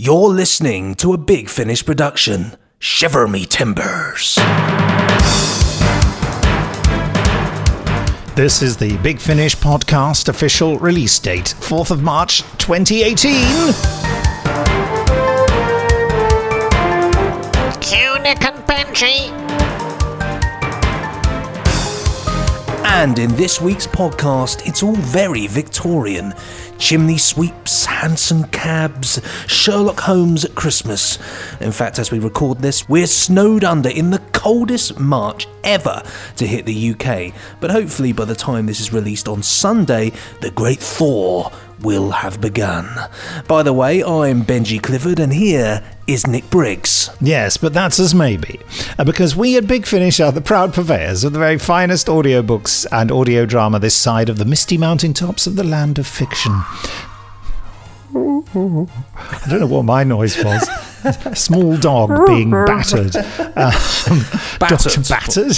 You're listening to a Big Finish production. Shiver me timbers. This is the Big Finish podcast official release date, 4th of March, 2018. Cue the convention. And in this week's podcast, it's all very Victorian. Chimney sweeps, hansom cabs, Sherlock Holmes at Christmas. In fact, as we record this, we're snowed under in the coldest March ever to hit the UK. But hopefully by the time this is released on Sunday, the Great Thaw will have begun. By the way, I'm Benji Clifford, and here is Nick Briggs. Yes, but that's us maybe. Because we at Big Finish are the proud purveyors of the very finest audiobooks and audio drama this side of the misty mountaintops of the land of fiction. I don't know what my noise was. A small dog being battered. Battered.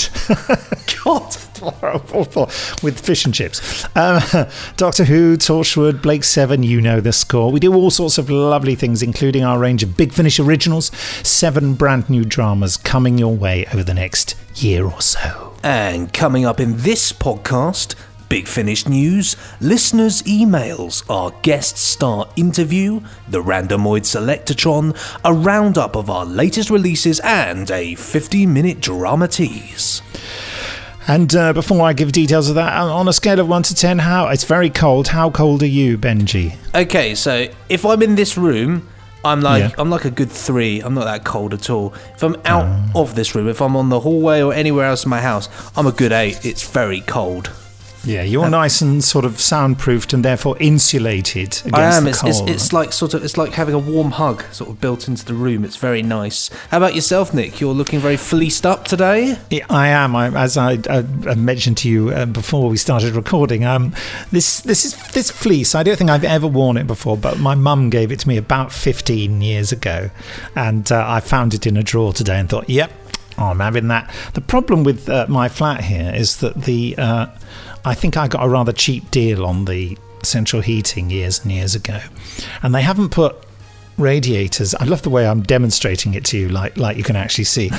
God, horrible. With fish and chips. Doctor Who, Torchwood, Blake's 7, you know the score. We do all sorts of lovely things, including our range of Big Finish originals, 7 brand new dramas coming your way over the next year or so. And coming up in this podcast, Big Finish news, listeners' emails, our guest star interview, the Randomoid Selectatron, a roundup of our latest releases, and a 50-minute drama tease. And before I give details of that, on a scale of 1 to 10, it's very cold. How cold are you, Benji? Okay, so if I'm in this room, I'm like a good 3. I'm not that cold at all. If I'm out of this room, if I'm on the hallway or anywhere else in my house, I'm a good 8. It's very cold. Yeah, you're nice and sort of soundproofed and therefore insulated against the cold. It's like having a warm hug sort of built into the room. It's very nice. How about yourself, Nick? You're looking very fleeced up today. Yeah, I am. As I mentioned to you before we started recording, this fleece, I don't think I've ever worn it before, but my mum gave it to me about 15 years ago, and I found it in a drawer today and thought, yep, I'm having that. The problem with my flat here is that I think I got a rather cheap deal on the central heating years and years ago, and they haven't put radiators. I love the way I'm demonstrating it to you, like you can actually see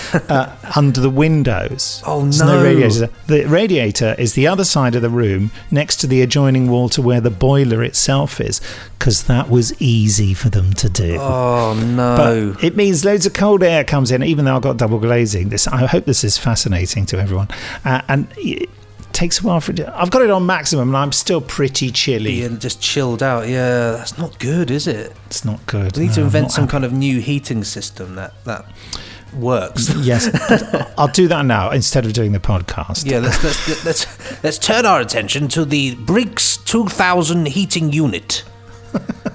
under the windows. Oh no! There's no radiators. The radiator is the other side of the room, next to the adjoining wall to where the boiler itself is, because that was easy for them to do. Oh no! But it means loads of cold air comes in, even though I've got double glazing. I hope this is fascinating to everyone, and. It takes a while for it. I've got it on maximum and I'm still pretty chilly and just chilled out. Yeah, that's not good, is it? It's not good. We need to invent some kind of new heating system that works. Yes. I'll do that now instead of doing the podcast. Yeah, let's turn our attention to the Briggs 2000 heating unit.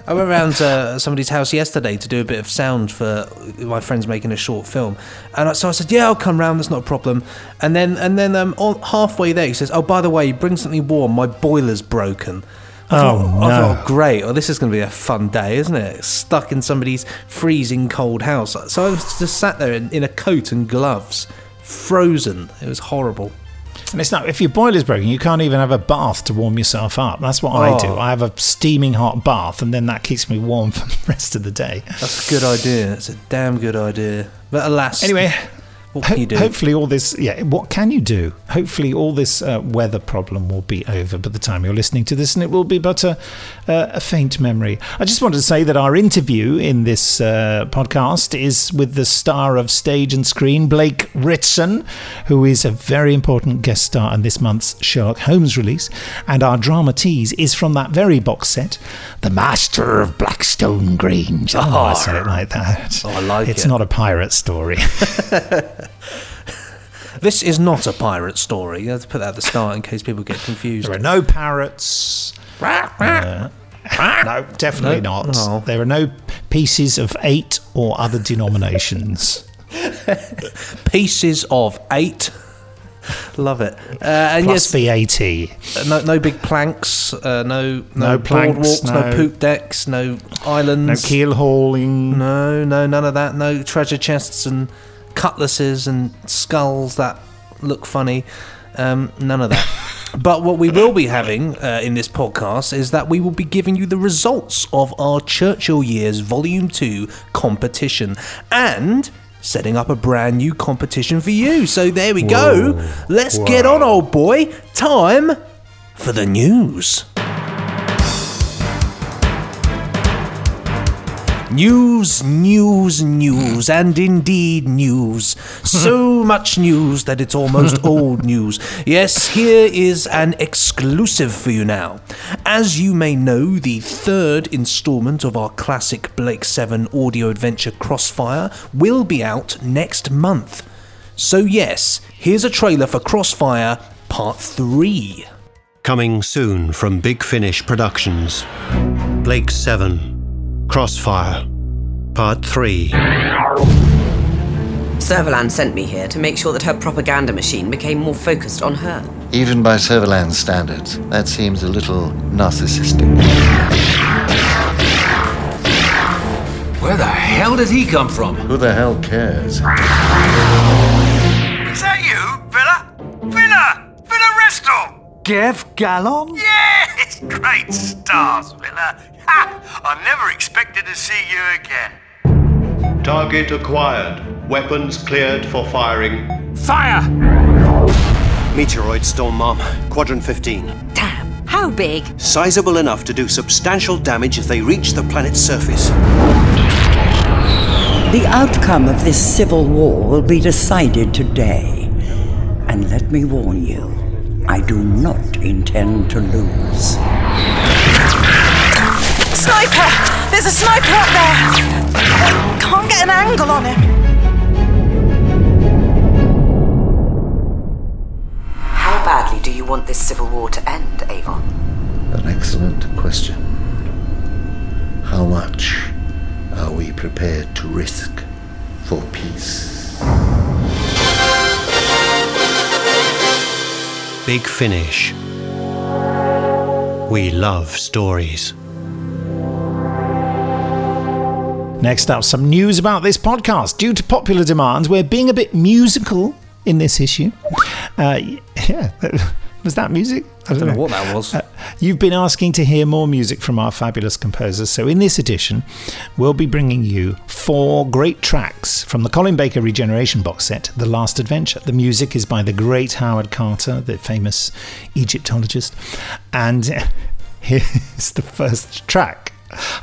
I went around somebody's house yesterday to do a bit of sound for my friends making a short film, and so I said, "Yeah, I'll come round. That's not a problem." And then halfway there, he says, "Oh, by the way, bring something warm. My boiler's broken." I thought, great! Oh, this is going to be a fun day, isn't it? Stuck in somebody's freezing cold house. So I was just sat there in a coat and gloves, frozen. It was horrible. And it's not, if your boiler's broken, you can't even have a bath to warm yourself up. That's what I do. I have a steaming hot bath, and then that keeps me warm for the rest of the day. That's a good idea. That's a damn good idea. But alas. Anyway, what can you do? Hopefully all this. Yeah, what can you do? Hopefully all this weather problem will be over by the time you're listening to this, and it will be but a faint memory. I just wanted to say that our interview in this podcast is with the star of stage and screen, Blake Ritson, who is a very important guest star in this month's Sherlock Holmes release, and our drama tease is from that very box set, The Master of Blackstone Grange. Oh, I said it like that. Oh, I like it. It's not a pirate story. This is not a pirate story. You have to put that at the start in case people get confused. There are no parrots. No, definitely not. No. There are no pieces of 8 or other denominations. Pieces of 8. Love it. And plus yes, VAT. No big planks. No planks. No poop decks. No islands. No keel hauling. No, none of that. No treasure chests and cutlasses and skulls that look funny. None of that. But what we will be having in this podcast is that we will be giving you the results of our Churchill Years Volume 2 competition and setting up a brand new competition for you. So there we go. Let's get on, old boy. Time for the news. News, news, news, and indeed news. So much news that it's almost old news. Yes, here is an exclusive for you now. As you may know, the third installment of our classic Blake 7 audio adventure Crossfire will be out next month. So yes, here's a trailer for Crossfire Part 3. Coming soon from Big Finish Productions, Blake 7. Crossfire, Part 3. Servalan sent me here to make sure that her propaganda machine became more focused on her. Even by Servalan's standards, that seems a little narcissistic. Where the hell did he come from? Who the hell cares? Is that you, Villa? Villa Restal! Gev Galon? Yes! Great stars, Villa. Ha! I never expected to see you again. Target acquired. Weapons cleared for firing. Fire! Meteoroid stole Mom. Quadrant 15. Damn. How big? Sizable enough to do substantial damage if they reach the planet's surface. The outcome of this civil war will be decided today. And let me warn you, I do not intend to lose. Sniper! There's a sniper up there! I can't get an angle on him. How badly do you want this civil war to end, Avon? An excellent question. How much are we prepared to risk for peace? Big Finish. We love stories. Next up, some news about this podcast. Due to popular demand, we're being a bit musical in this issue. Yeah, was that music? I don't know what that was. You've been asking to hear more music from our fabulous composers, so in this edition, we'll be bringing you 4 great tracks from the Colin Baker Regeneration box set, The Last Adventure. The music is by the great Howard Carter, the famous Egyptologist. And here's the first track.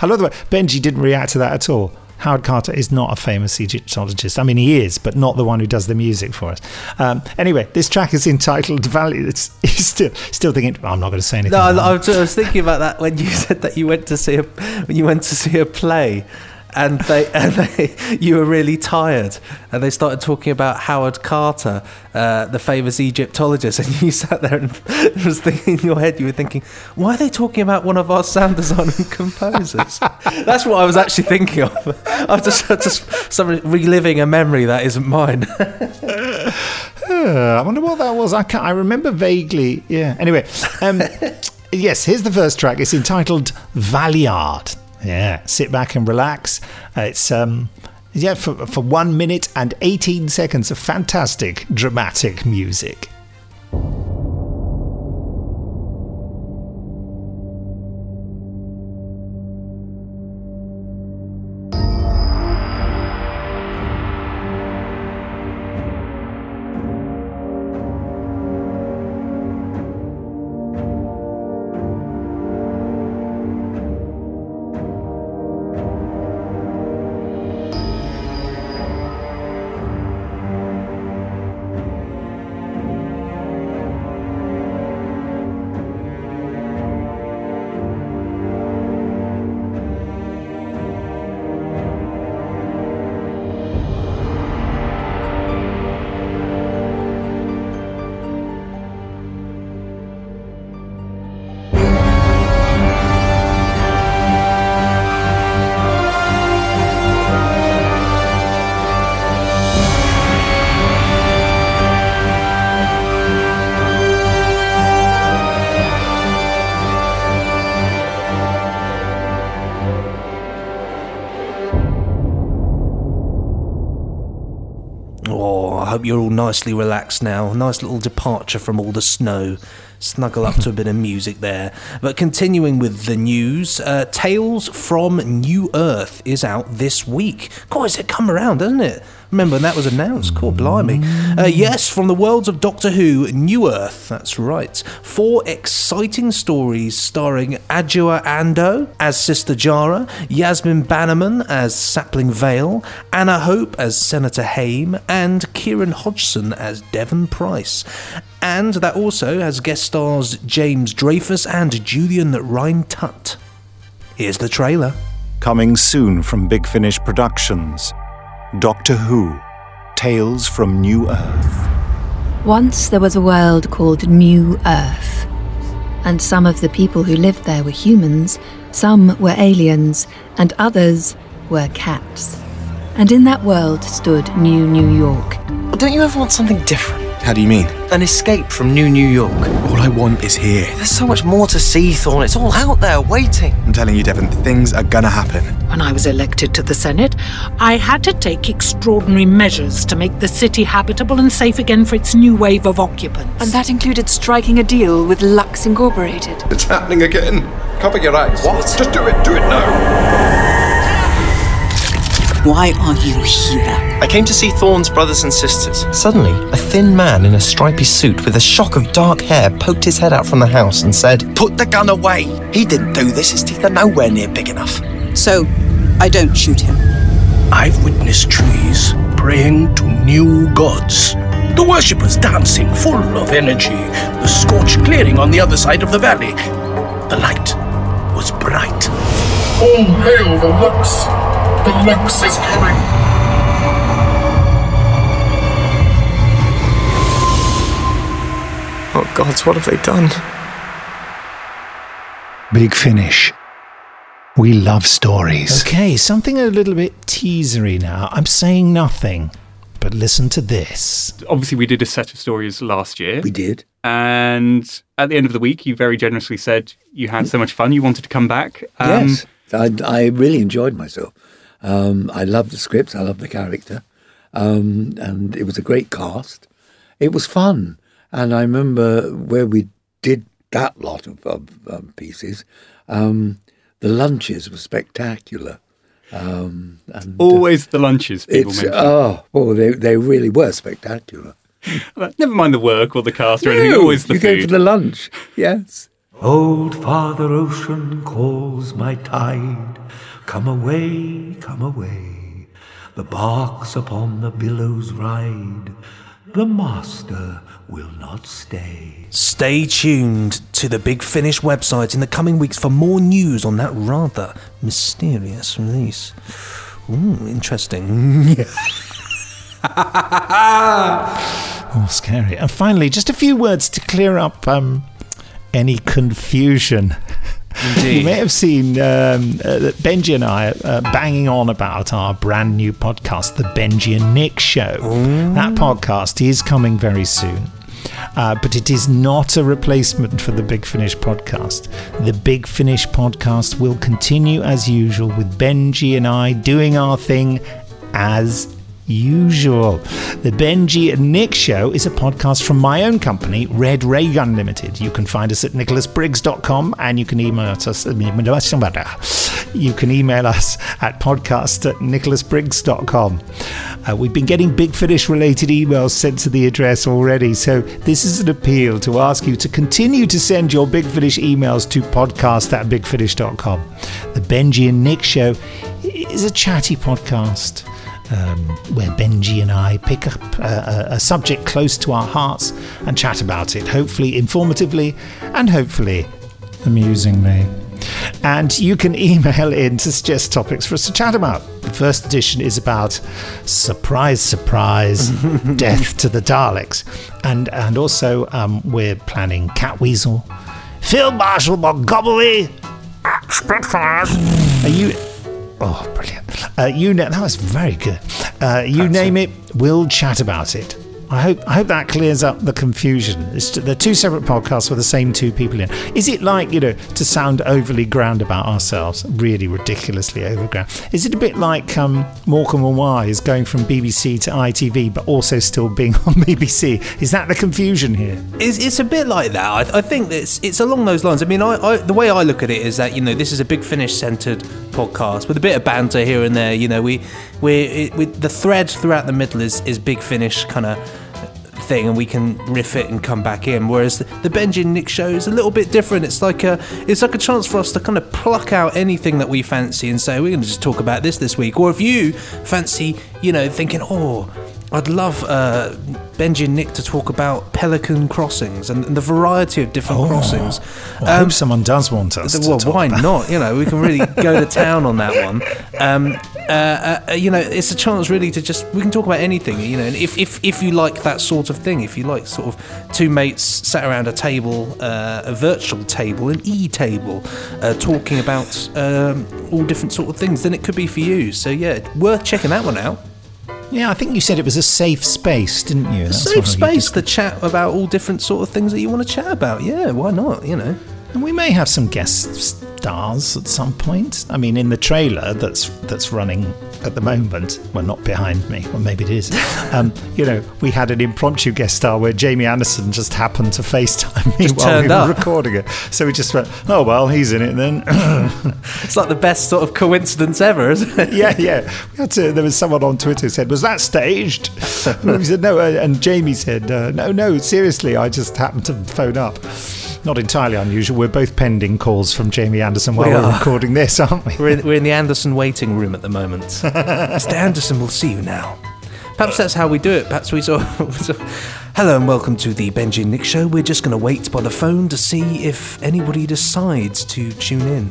I love the way Benji didn't react to that at all. Howard Carter is not a famous Egyptologist. I mean, he is, but not the one who does the music for us. Anyway, this track is entitled Value. He's still thinking, I'm not going to say anything. No, I was thinking about that when you said that you went to see a play and you were really tired and they started talking about Howard Carter, the famous Egyptologist, and you sat there and it was thinking in your head, you were thinking, why are they talking about one of our sound design and composers? That's what I was actually thinking of. I was just reliving a memory that isn't mine. I wonder what that was. I remember vaguely. Yeah. Anyway, yes, here's the first track. It's entitled Valliard. Yeah, sit back and relax. It's for 1 minute and 18 seconds of fantastic dramatic music. You're all nicely relaxed now. A nice little departure from all the snow. snuggle up to a bit of music there. But continuing with the news, Tales from New Earth is out this week. God, it's come around, hasn't it? Remember when that was announced? Cool, blimey. Yes, from the worlds of Doctor Who, New Earth, that's right. 4 exciting stories starring Adjua Ando as Sister Jara, Yasmin Bannerman as Sapling Vale, Anna Hope as Senator Haim, and Kieran Hodgson as Devon Price. And that also has guest stars James Dreyfus and Julian Rhyme-Tut. Here's the trailer. Coming soon from Big Finish Productions. Doctor Who, Tales from New Earth. Once there was a world called New Earth, and some of the people who lived there were humans, some were aliens, and others were cats. And in that world stood New York. Don't you ever want something different? How do you mean? An escape from New York. All I want is here. There's so much more to see, Thorne. It's all out there waiting. I'm telling you, Devon, things are gonna happen. When I was elected to the Senate, I had to take extraordinary measures to make the city habitable and safe again for its new wave of occupants. And that included striking a deal with Lux Incorporated. It's happening again. Cover your eyes. What? Just do it now. Why are you here? I came to see Thorne's brothers and sisters. Suddenly, a thin man in a stripy suit with a shock of dark hair poked his head out from the house and said, "Put the gun away! He didn't do this, his teeth are nowhere near big enough." So, I don't shoot him. I've witnessed trees praying to new gods. The worshippers dancing full of energy. The scorched clearing on the other side of the valley. The light was bright. All hail the Lux! The Lux is coming. Oh, gods, what have they done? Big Finish. We love stories. Okay, something a little bit teasery now. I'm saying nothing, but listen to this. Obviously, we did a set of stories last year. We did. And at the end of the week, you very generously said you had so much fun, you wanted to come back. Yes, I really enjoyed myself. I loved the scripts, I loved the character, and it was a great cast. It was fun, and I remember where we did that lot of pieces, the lunches were spectacular. And always the lunches people mention. Oh, well, they really were spectacular. Never mind the work or the cast or anything, always the food. You go for the lunch, yes. Old Father Ocean calls my tide. Come away, come away, the barks upon the billows ride, the master will not stay. Stay tuned to the Big Finish website in the coming weeks for more news on that rather mysterious release. Ooh, interesting. Oh, scary. And finally, just a few words to clear up any confusion. Indeed. You may have seen Benji and I banging on about our brand new podcast, The Benji and Nick Show. Ooh. That podcast is coming very soon, but it is not a replacement for the Big Finish podcast. The Big Finish podcast will continue as usual with Benji and I doing our thing as usual. The Benji and Nick Show is a podcast from my own company, Red Raygun Limited. You can find us at nicholasbriggs.com and you can email us at podcast@nicholasbriggs.com. We've been getting Big Finish related emails sent to the address already, so this is an appeal to ask you to continue to send your Big Finish emails to podcast@bigfinish.com. The Benji and Nick Show is a chatty podcast where Benji and I pick up a subject close to our hearts and chat about it, hopefully informatively and hopefully amusingly. And you can email in to suggest topics for us to chat about. The first edition is about, surprise, surprise, Death to the Daleks. And also we're planning Catweasel, Phil Marshall Montgomery, Spitfires. Are you... Oh, brilliant. That was very good. You name it, we'll chat about it. I hope that clears up the confusion. They're two separate podcasts with the same two people in. Is it like, to sound overly grand about ourselves, really ridiculously overground? Is it a bit like Morecambe and Wise going from BBC to ITV, but also still being on BBC? Is that the confusion here? It's a bit like that. I think it's along those lines. I mean, the way I look at it is that, this is a Big Finish-centred podcast with a bit of banter here and there. The thread throughout the middle is Big Finish kind of thing, and we can riff it and come back in, whereas the Benji and Nick show is a little bit different. It's like a chance for us to kind of pluck out anything that we fancy and say, we're going to just talk about this week. Or if you fancy thinking, I'd love Benji and Nick to talk about pelican crossings and the variety of different crossings. Well, I hope someone does want us to talk about. Not? We can really go to town on that one. It's a chance really to we can talk about anything. And if you like that sort of thing, if you like sort of two mates sat around a table, a virtual table, an e-table, talking about all different sort of things, then it could be for you. So yeah, worth checking that one out. Yeah, I think you said it was a safe space, didn't you? A safe space to chat about all different sort of things that you want to chat about. Yeah, why not, And we may have some guest stars at some point. I mean, in the trailer that's running at the moment, well, not behind me, or maybe it is, we had an impromptu guest star where Jamie Anderson just happened to FaceTime me while we were recording it. So we just went, he's in it then. It's like the best sort of coincidence ever, isn't it? Yeah. There was someone on Twitter who said, was that staged? And we said, no. And Jamie said, no, seriously, I just happened to phone up. Not entirely unusual. We're both pending calls from Jamie Anderson while we're recording this, aren't we? We're in the Anderson waiting room at the moment. Mr. Anderson, we'll see you now. Perhaps that's how we do it. Perhaps we sort of, hello and welcome to the Benji and Nick Show. We're just going to wait by the phone to see if anybody decides to tune in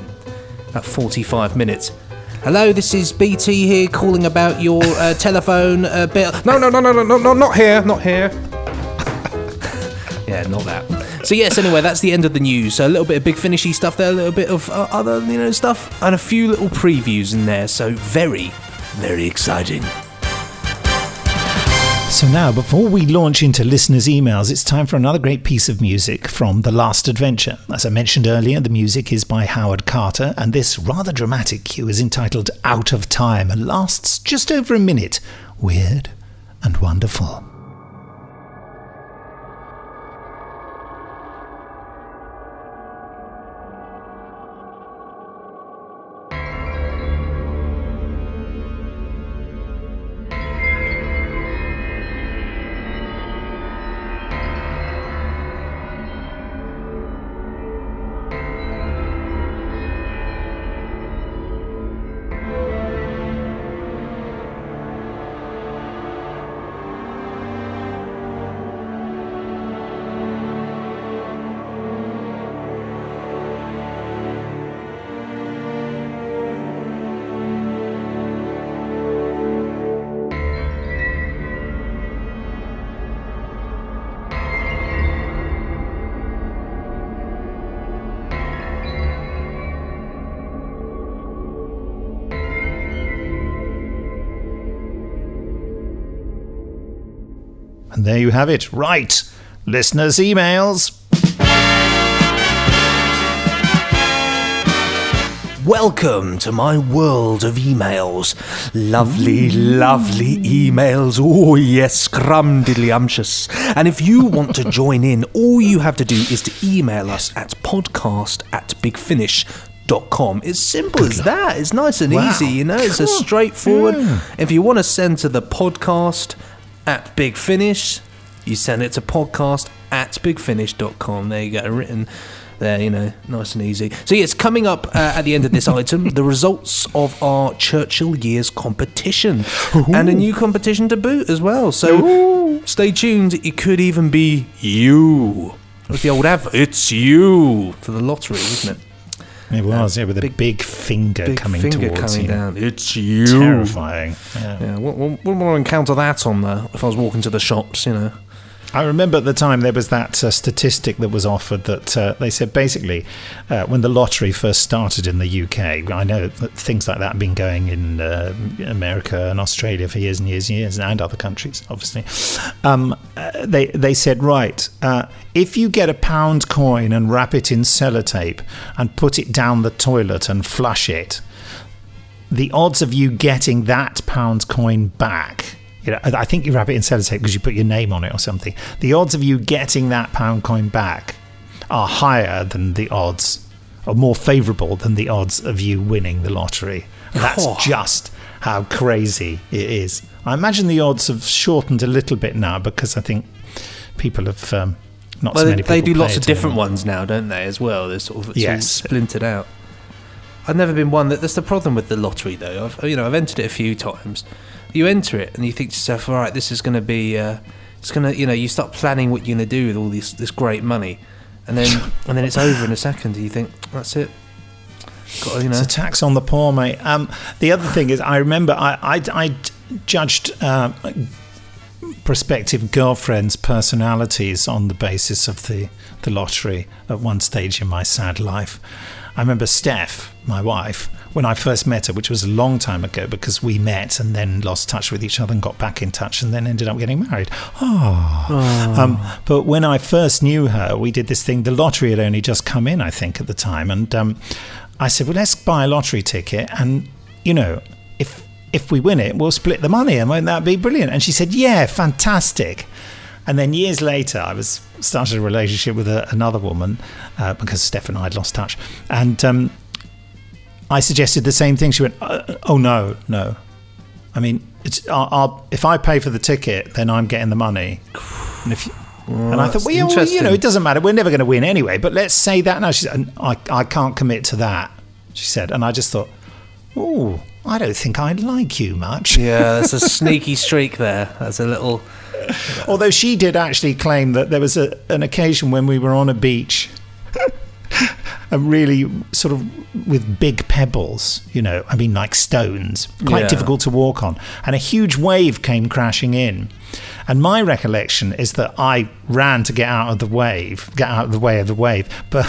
at 45 minutes. Hello, this is BT here calling about your telephone bill. No, not here. Yeah, not that. So yes, anyway, that's the end of the news. So a little bit of Big Finishy stuff there, a little bit of other, stuff, and a few little previews in there. So very, very exciting. So now, before we launch into listeners' emails, it's time for another great piece of music from The Last Adventure. As I mentioned earlier, the music is by Howard Carter, and this rather dramatic cue is entitled Out of Time and lasts just over a minute. Weird and wonderful. And there you have it. Right. Listeners' emails. Welcome to my world of emails. Lovely, lovely emails. Oh, yes, scrumdiddlyumptious. And if you want to join in, all you have to do is to email us at podcast@bigfinish.com. It's simple as that. It's nice and easy, It's a straightforward. Yeah. If you want to send to the podcast at Big Finish, you send it to podcast@bigfinish.com. There you go, written there, nice and easy. So yes, coming up at the end of this item, the results of our Churchill Years competition. Ooh. And a new competition to boot as well. So Stay tuned, it could even be you. What's the old advert? It's you for the lottery, isn't it? It was, with a big finger coming down. It's you. Terrifying. Yeah. Wouldn't want to encounter that if I was walking to the shops, I remember at the time there was that statistic that was offered that they said basically when the lottery first started in the UK, I know that things like that have been going in America and Australia for years and years and years, and other countries, obviously. They said, right, if you get a pound coin and wrap it in sellotape and put it down the toilet and flush it, the odds of you getting that pound coin back... You know, I think you wrap it in sellotape because you put your name on it or something. The odds of you getting that pound coin back are higher than the odds, or more favourable than the odds of you winning the lottery. That's just how crazy it is. I imagine the odds have shortened a little bit now because I think people have not so many people. They do lots of different ones now, don't they? As well, they're sort of all splintered out. I've never been one. That's the problem with the lottery, though. I've entered it a few times. You enter it and you think to yourself, all right, this is going to be, you start planning what you're going to do with all this great money, and then it's over in a second, and you think, that's it. Got, It's a tax on the poor, mate. The other thing is, I remember I judged prospective girlfriends' personalities on the basis of the lottery at one stage in my sad life. I remember Steph, my wife, when I first met her, which was a long time ago, because we met and then lost touch with each other and got back in touch and then ended up getting married. But when I first knew her, we did this thing. The lottery had only just come in, I think, at the time. And I said, well, let's buy a lottery ticket. And, if we win it, we'll split the money. And won't that be brilliant? And she said, yeah, fantastic. And then years later, I started a relationship with another woman because Steph and I had lost touch. And I suggested the same thing. She went, oh, no. I mean, it's, if I pay for the ticket, then I'm getting the money. And I thought, it doesn't matter. We're never going to win anyway. But let's say that now. She said, I can't commit to that, she said. And I just thought, oh, I don't think I like you much. Yeah, that's a sneaky streak there. That's a little... Although she did actually claim that there was an occasion when we were on a beach and really sort of with big pebbles, like stones, quite difficult to walk on. And a huge wave came crashing in. And my recollection is that I ran to get out of the way of the wave. But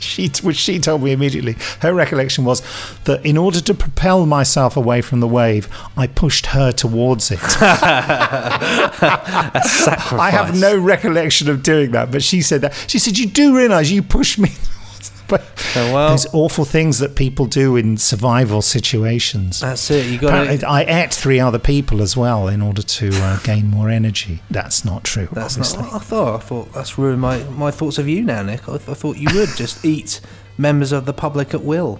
she told me immediately, her recollection was that in order to propel myself away from the wave, I pushed her towards it. A sacrifice. I have no recollection of doing that, but she said that. She said, you do realise you pushed me towards it. But there's awful things that people do in survival situations. That's it. You got. I ate 3 other people as well in order to gain more energy. That's not true. That's obviously not what I thought. That's ruined my thoughts of you now, Nick. I thought you would just eat members of the public at will.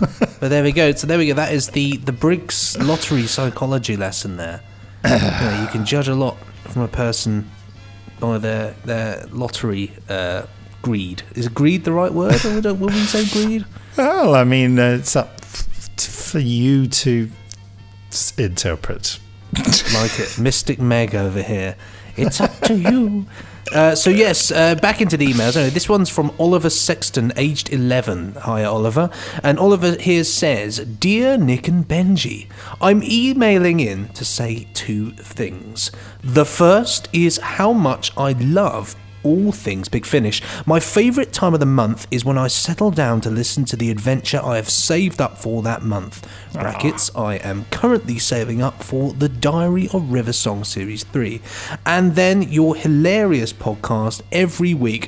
But there we go. So there we go. That is the Briggs lottery psychology lesson there. You can judge a lot from a person by their lottery. Greed. Is greed the right word? Would we say greed? Well, I mean, it's up for you to interpret. Like it. Mystic Meg over here. It's up to you. So, back into the emails. Anyway, this one's from Oliver Sexton, aged 11. Hi, Oliver. And Oliver here says, Dear Nick and Benji, I'm emailing in to say 2 things. The first is how much I love all things Big Finish. My favourite time of the month is when I settle down to listen to the adventure I have saved up for that month. Brackets, I am currently saving up for the Diary of Riversong Series 3. And then your hilarious podcast every week.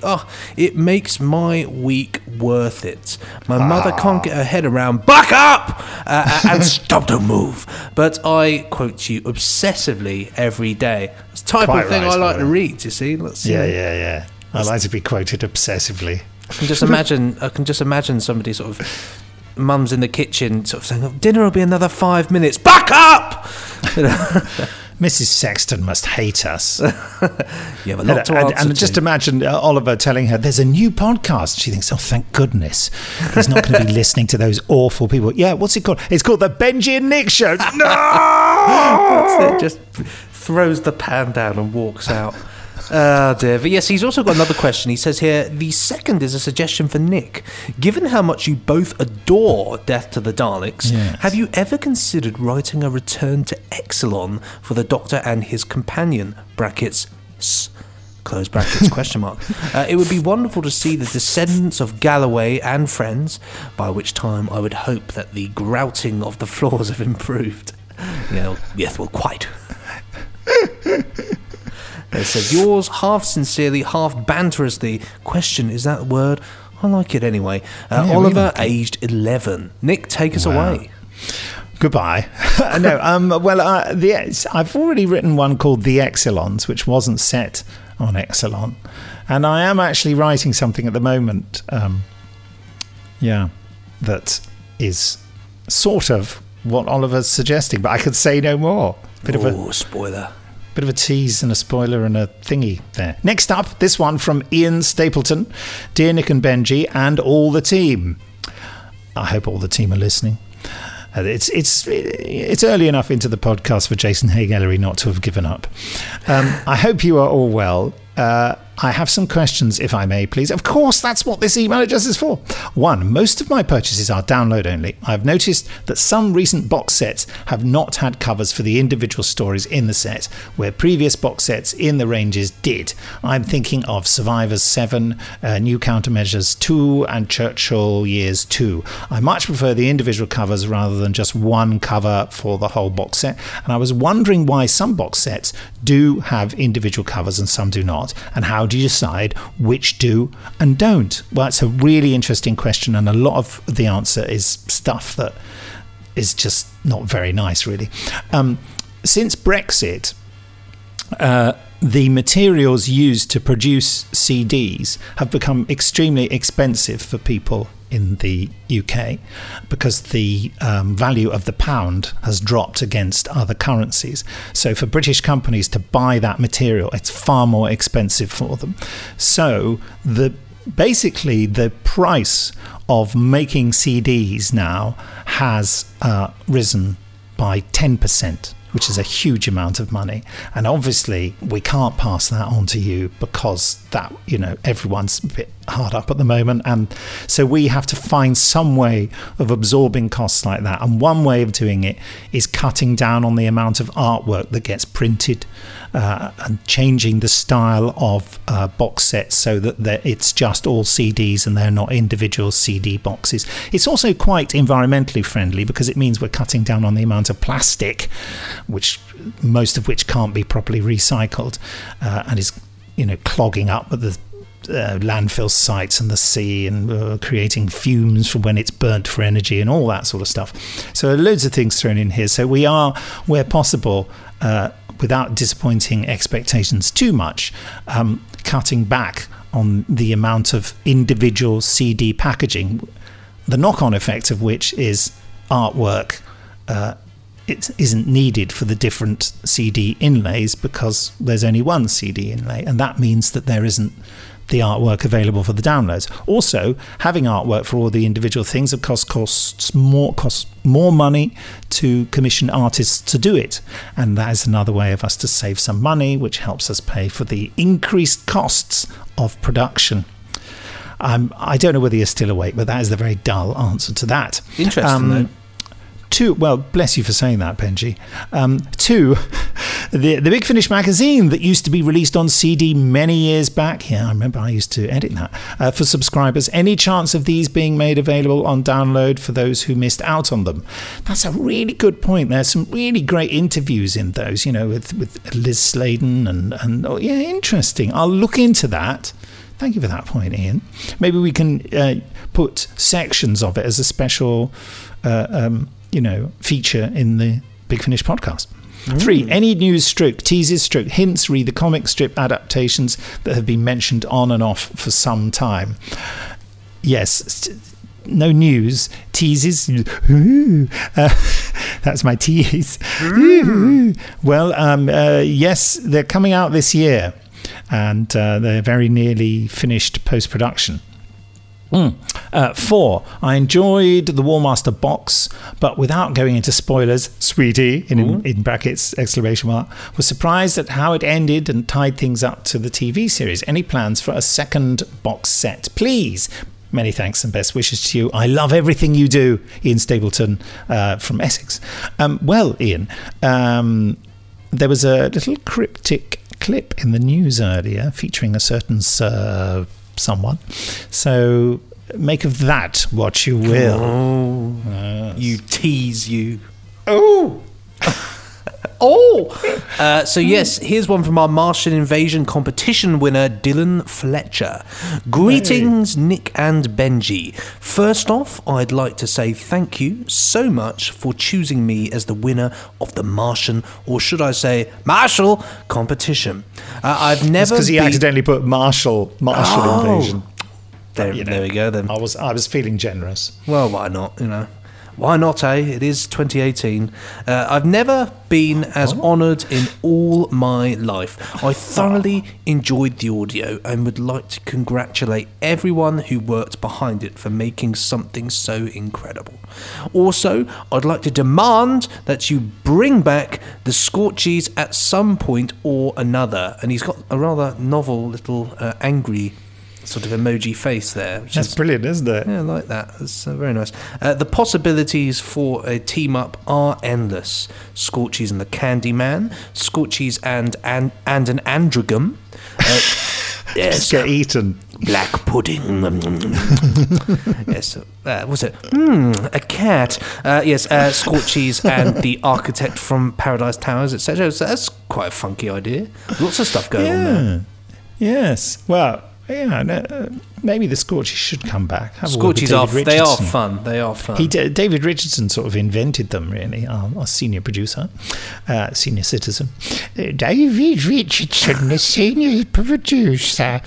It makes my week worth it. My mother can't get her head around, buck up! And stop, don't move. But I quote you obsessively every day. It's the type of thing I like to read, you see. Yeah. I like to be quoted obsessively. I can just imagine somebody sort of, mum's in the kitchen sort of saying, dinner will be another 5 minutes. Back up! Mrs. Sexton must hate us. You have a lot to answer and just imagine Oliver telling her, there's a new podcast. She thinks, oh, thank goodness. He's not going to be listening to those awful people. Yeah, what's it called? It's called The Benji and Nick Show. No! That's it. Just throws the pan down and walks out. Oh dear. But yes, he's also got another question. He says here, the second is a suggestion for Nick. Given how much you both adore Death to the Daleks, yes, have you ever considered writing a return to Exelon for the Doctor and his companion, brackets, close brackets, question mark. It would be wonderful to see the descendants of Galloway and friends, by which time I would hope that the grouting of the floors have improved. Yes, well, quite. It says, yours half sincerely, half banterously. Question, is that a word? I like it anyway. Oliver, aged 11. Nick, take us away. Goodbye. No, I've already written one called The Exelons, which wasn't set on Exelon. And I am actually writing something at the moment, that is sort of what Oliver's suggesting, but I could say no more. Spoiler. Bit of a tease and a spoiler and a thingy there. Next up, this one from Ian Stapleton. Dear Nick and Benji and all the team. I hope all the team are listening. It's early enough into the podcast for Jason Hay-Gallery not to have given up. I hope you are all well. I have some questions, if I may, please. Of course, that's what this email address is for. 1. Most of my purchases are download only. I've noticed that some recent box sets have not had covers for the individual stories in the set, where previous box sets in the ranges did. I'm thinking of Survivors 7, New Countermeasures 2, and Churchill Years 2. I much prefer the individual covers rather than just one cover for the whole box set, and I was wondering why some box sets do have individual covers and some do not, and how do you decide which do and don't? Well, it's a really interesting question, and a lot of the answer is stuff that is just not very nice, really. Since Brexit, the materials used to produce CDs have become extremely expensive for people in the UK because the value of the pound has dropped against other currencies. So for British companies to buy that material, it's far more expensive for them. So the price of making CDs now has risen by 10%, which is a huge amount of money. And obviously we can't pass that on to you because everyone's a bit hard up at the moment. And so we have to find some way of absorbing costs like that. And one way of doing it is cutting down on the amount of artwork that gets printed and changing the style of box sets so that it's just all CDs and they're not individual CD boxes. It's also quite environmentally friendly because it means we're cutting down on the amount of plastic, most of which can't be properly recycled and is clogging up at the landfill sites and the sea and creating fumes from when it's burnt for energy and all that sort of stuff. So loads of things thrown in here. So we are, where possible, without disappointing expectations too much, cutting back on the amount of individual CD packaging, the knock-on effect of which is artwork it isn't needed for the different CD inlays because there's only one CD inlay, and that means that there isn't the artwork available for the downloads. Also, having artwork for all the individual things of course costs more money to commission artists to do it, and that is another way of us to save some money, which helps us pay for the increased costs of production. I don't know whether you're still awake, but that is the very dull answer to that. Interesting though. 2, well, bless you for saying that, Benji. 2, the Big Finish magazine that used to be released on CD many years back. Yeah, I remember I used to edit that. For subscribers, any chance of these being made available on download for those who missed out on them? That's a really good point. There's some really great interviews in those, with Liz Sladen and interesting. I'll look into that. Thank you for that point, Ian. Maybe we can put sections of it as a special... feature in the Big Finish podcast. 3, any news / teases / hints, read the comic strip adaptations that have been mentioned on and off for some time. Yes, no news, teases. That's my tease. Well, yes, they're coming out this year and they're very nearly finished post-production. 4, I enjoyed the War Master box, but without going into spoilers, sweetie, in brackets, exclamation mark, was surprised at how it ended and tied things up to the TV series. Any plans for a second box set, please? Many thanks and best wishes to you. I love everything you do, Ian Stapleton from Essex. Well, Ian, there was a little cryptic clip in the news earlier featuring a certain someone. So make of that what you will. Oh, you tease you. Oh! Oh! So yes, here's one from our Martian Invasion competition winner, Dylan Fletcher. Greetings, hey. Nick and Benji. First off, I'd like to say thank you so much for choosing me as the winner of the Martian, or should I say Martial, competition. I've never... It's because he accidentally put Martial Invasion. There we go then. I was feeling generous. Well, why not, you know. Why not, eh? It is 2018. I've never been as honoured in all my life. I thoroughly enjoyed the audio and would like to congratulate everyone who worked behind it for making something so incredible. Also, I'd like to demand that you bring back the Scorchies at some point or another. And he's got a rather novel little angry sort of emoji face there. That's brilliant, isn't it? Yeah, I like that. It's very nice. The possibilities for a team-up are endless. Scorchies and the Candyman, Scorchies and an Androgum. Yes. Get eaten. Black pudding. Yes. What's it? A cat. Yes. Scorchies and the Architect from Paradise Towers, etc. So that's quite a funky idea. Lots of stuff going on there. Yes. Well... Yeah, maybe the Scorchies should come back. Scorchies are—they are fun. They are fun. David Richardson sort of invented them, really. Our senior producer, senior citizen, David Richardson, the senior producer.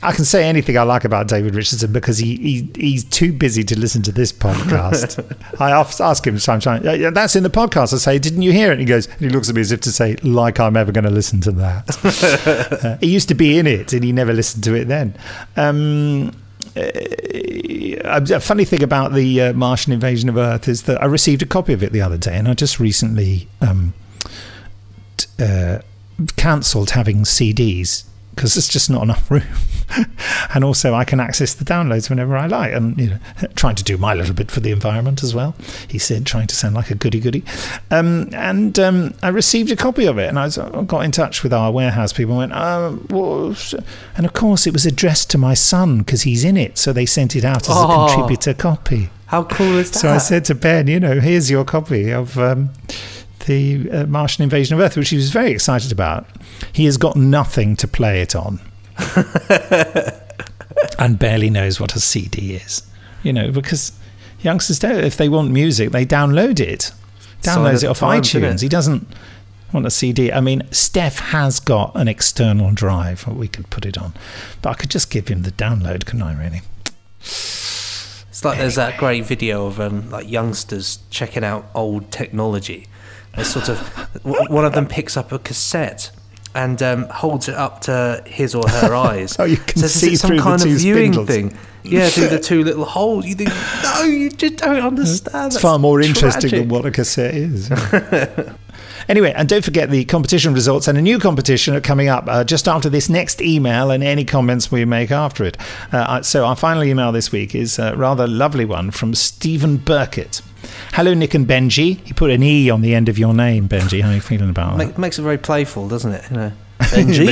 I can say anything I like about David Richardson because he's too busy to listen to this podcast. I ask him sometimes, that's in the podcast. I say, didn't you hear it? And he goes, and he looks at me as if to say, like I'm ever going to listen to that. He used to be in it and he never listened to it then. A funny thing about the Martian Invasion of Earth is that I received a copy of it the other day and I just recently cancelled having CDs. Because there's just not enough room. And also I can access the downloads whenever I like. And, you know, trying to do my little bit for the environment as well. He said, trying to sound like a goody-goody. And I received a copy of it. And I got in touch with our warehouse people and went, and of course it was addressed to my son because he's in it. So they sent it out as a contributor copy. How cool is that? So I said to Ben, you know, here's your copy of... the Martian Invasion of Earth, which he was very excited about. He has got nothing to play it on and barely knows what a CD is, you know, because youngsters don't. If they want music, they download it. Downloads it off iTunes. He doesn't want a CD. I mean, Steph has got an external drive that we could put it on, but I could just give him the download, couldn't I, really? It's like there's that great video of like youngsters checking out old technology. It's sort of one of them picks up a cassette and holds it up to his or her eyes. Oh, you can see some through kind the two of viewing spindles. Thing. Yeah, through the two little holes. You think, no, you just don't understand. It's That's far more interesting than what a cassette is. Anyway, and don't forget the competition results and a new competition are coming up just after this next email and any comments we make after it. So our final email this week is a rather lovely one from Stephen Burkett. Hello, Nick and Benji. He put an E on the end of your name, Benji. How are you feeling about that? Makes it very playful, doesn't it? You know, Benji.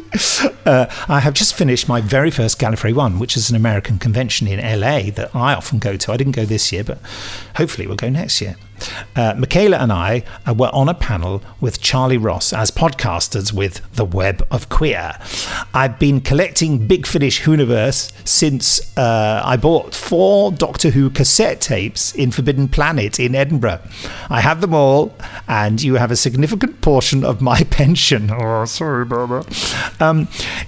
Benji. I have just finished my very first Gallifrey 1, which is an American convention in LA that I often go to. I didn't go this year, but hopefully we'll go next year. Michaela and I were on a panel with Charlie Ross as podcasters with The Web of Queer. I've been collecting Big Finish Hooniverse since I bought 4 Doctor Who cassette tapes in Forbidden Planet in Edinburgh. I have them all, and you have a significant portion of my pension. Oh, sorry, Barbara.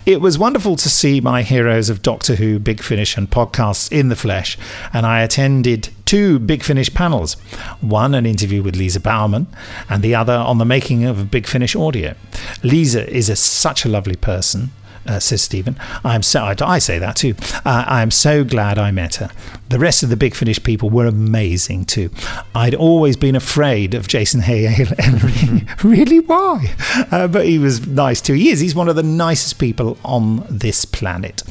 It was wonderful to see my heroes of Doctor Who, Big Finish, and podcasts in the flesh, and I attended 2 Big Finish panels, one an interview with Lisa Bauman and the other on the making of Big Finish audio. Lisa is such a lovely person, says Stephen. I am so glad I met her. The rest of the Big Finish people were amazing too. I'd always been afraid of Jason Hay Ellery. Really, why? But he was nice too. He is. He's one of the nicest people on this planet.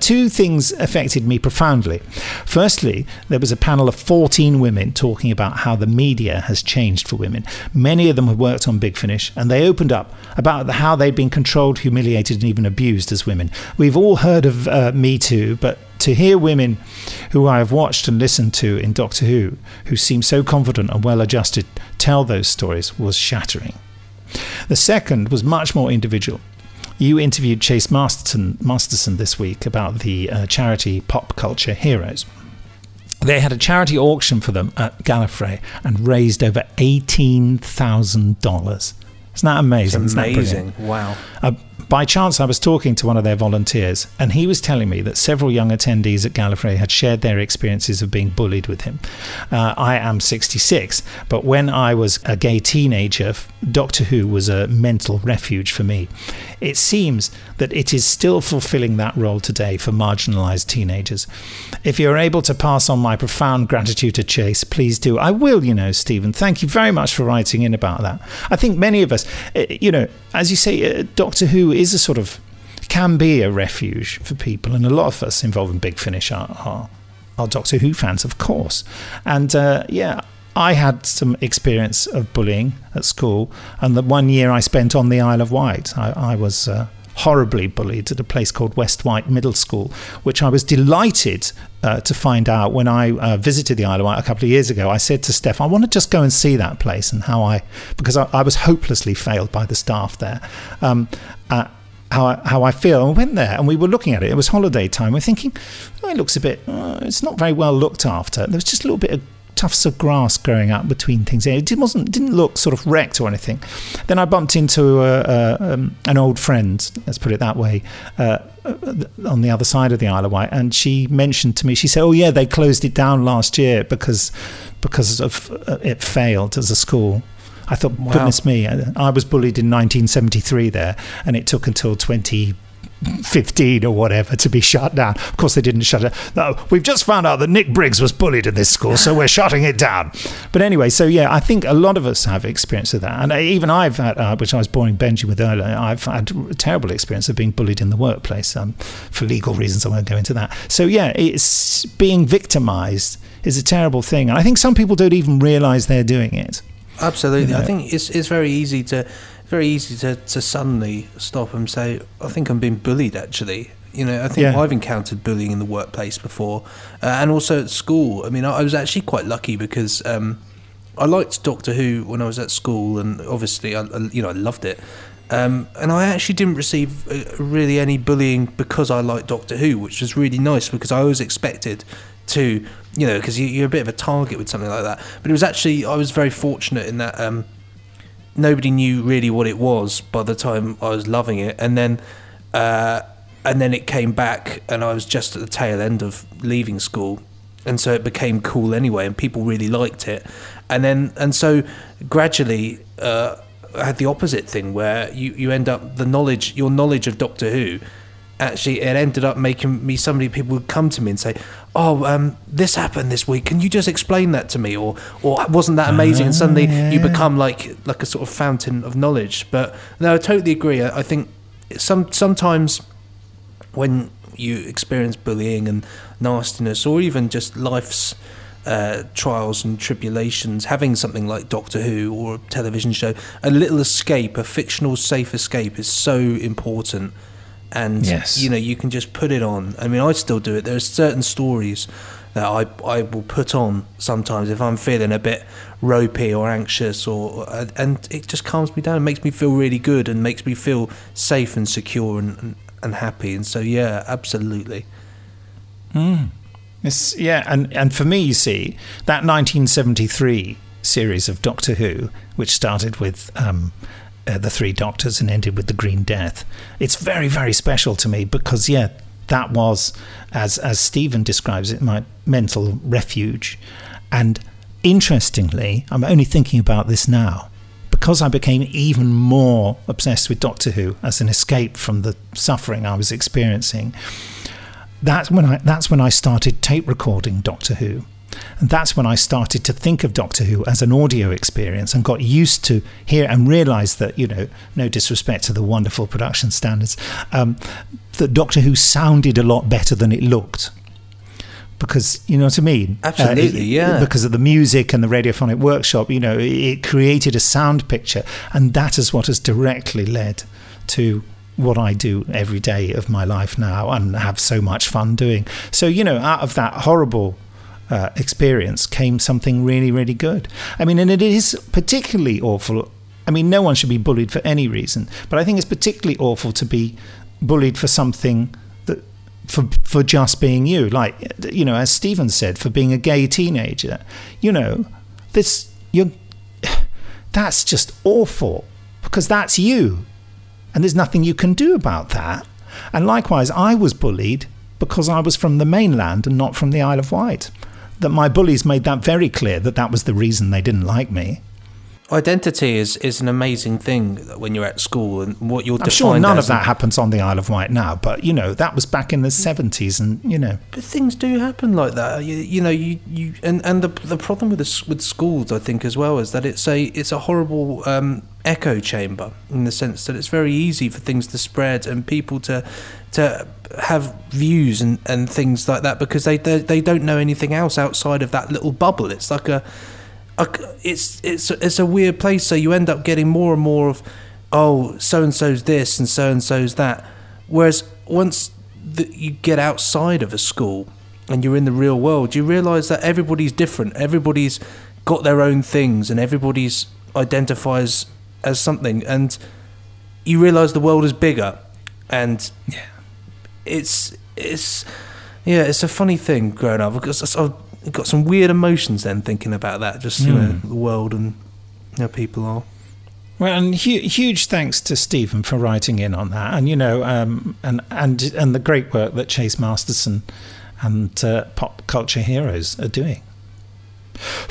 Two things affected me profoundly. Firstly, there was a panel of 14 women talking about how the media has changed for women. Many of them had worked on Big Finish, and they opened up about how they'd been controlled, humiliated, and even abused as women. We've all heard of Me Too, but to hear women who I have watched and listened to in Doctor Who, who seem so confident and well-adjusted, tell those stories was shattering. The second was much more individual. You interviewed Chase Masterson this week about the charity Pop Culture Heroes. They had a charity auction for them at Gallifrey and raised over $18,000. Isn't that amazing? It's amazing. Wow. By chance, I was talking to one of their volunteers, and he was telling me that several young attendees at Gallifrey had shared their experiences of being bullied with him. I am 66, but when I was a gay teenager, Doctor Who was a mental refuge for me. It seems that it is still fulfilling that role today for marginalised teenagers. If you're able to pass on my profound gratitude to Chase, please do. I will, Stephen. Thank you very much for writing in about that. I think many of us, as you say, Doctor Who is a sort of, can be a refuge for people. And a lot of us involved in Big Finish are Doctor Who fans, of course. And I had some experience of bullying at school, and the one year I spent on the Isle of Wight, I was horribly bullied at a place called West Wight Middle School, which I was delighted to find out when I visited the Isle of Wight a couple of years ago. I said to Steph, I want to just go and see that place, and because I was hopelessly failed by the staff there. How I feel. And we went there and we were looking at it. It was holiday time. We're thinking, it looks a bit, it's not very well looked after. There was just a little bit of tufts of grass growing up between things. It didn't look sort of wrecked or anything. Then I bumped into an old friend, let's put it that way, on the other side of the Isle of Wight, and she mentioned to me, she said, they closed it down last year because of it failed as a school. I thought, wow. Goodness me, I was bullied in 1973 there, and it took until 2015 or whatever to be shut down. Of course they didn't shut it. No, we've just found out that Nick Briggs was bullied at this school, so we're shutting it down. But anyway, so I think a lot of us have experience of that, and even I've had, which I was boring Benji with earlier, I've had a terrible experience of being bullied in the workplace. For legal reasons I won't go into that. So it's being victimized is a terrible thing, and I think some people don't even realize they're doing it. Absolutely. I think it's very easy to suddenly stop and say, I think I'm being bullied, actually. I think I've encountered bullying in the workplace before, and also at school. I mean, I was actually quite lucky because I liked Doctor Who when I was at school, and obviously, I loved it. And I actually didn't receive really any bullying because I liked Doctor Who, which was really nice because I was expected to, because you're a bit of a target with something like that. But it was actually, I was very fortunate in that... nobody knew really what it was by the time I was loving it, and then it came back, and I was just at the tail end of leaving school, and so it became cool anyway, and people really liked it, and so gradually I had the opposite thing where you end up your knowledge of Doctor Who. Actually, it ended up making me somebody. People would come to me and say, this happened this week. Can you just explain that to me? Or wasn't that amazing? And suddenly you become like a sort of fountain of knowledge. But no, I totally agree. I think sometimes when you experience bullying and nastiness, or even just life's trials and tribulations, having something like Doctor Who or a television show, a little escape, a fictional safe escape, is so important. And yes. You can just put it on. I mean, I still do it. There's certain stories that I will put on sometimes if I'm feeling a bit ropey or anxious, and it just calms me down and makes me feel really good and makes me feel safe and secure and happy. And so absolutely. And for me, you see, that 1973 series of Doctor Who, which started with the Three Doctors and ended with the Green Death. It's very, very special to me because, that was, as Stephen describes it, my mental refuge. And interestingly, I'm only thinking about this now, because I became even more obsessed with Doctor Who as an escape from the suffering I was experiencing. That's when I started tape recording Doctor Who. And that's when I started to think of Doctor Who as an audio experience and got used to hear and realised that, you know, no disrespect to the wonderful production standards, that Doctor Who sounded a lot better than it looked. Because, you know what I mean? Absolutely, yeah. Because of the music and the radiophonic workshop, you know, it created a sound picture. And that is what has directly led to what I do every day of my life now and have so much fun doing. So, you know, out of that horrible experience came something really, really good. I mean, and it is particularly awful. I mean, no one should be bullied for any reason, but I think it's particularly awful to be bullied for something that for just being you. Like, you know, as Stephen said, for being a gay teenager. You know, that's just awful because that's you, and there's nothing you can do about that. And likewise, I was bullied because I was from the mainland and not from the Isle of Wight. That my bullies made that very clear, that was the reason they didn't like me. Identity is an amazing thing when you're at school and what you're defined as. I'm sure none of that happens on the Isle of Wight now, but, you know, that was back in the 70s and, you know. But things do happen like that. You know, the problem with schools, I think, as well, is that it's a horrible echo chamber in the sense that it's very easy for things to spread and people to have views and things like that because they don't know anything else outside of that little bubble. It's like it's a weird place. So you end up getting more and more of, oh, so and so's this and so and so's that. Whereas once you get outside of a school and you're in the real world, you realise that everybody's different. Everybody's got their own things and everybody's identifies as something. And you realise the world is bigger. And yeah, it's a funny thing growing up because I've got some weird emotions then thinking about that, just you know, the world and how people are. Well, and huge thanks to Stephen for writing in on that, and you know, and the great work that Chase Masterson and Pop Culture Heroes are doing.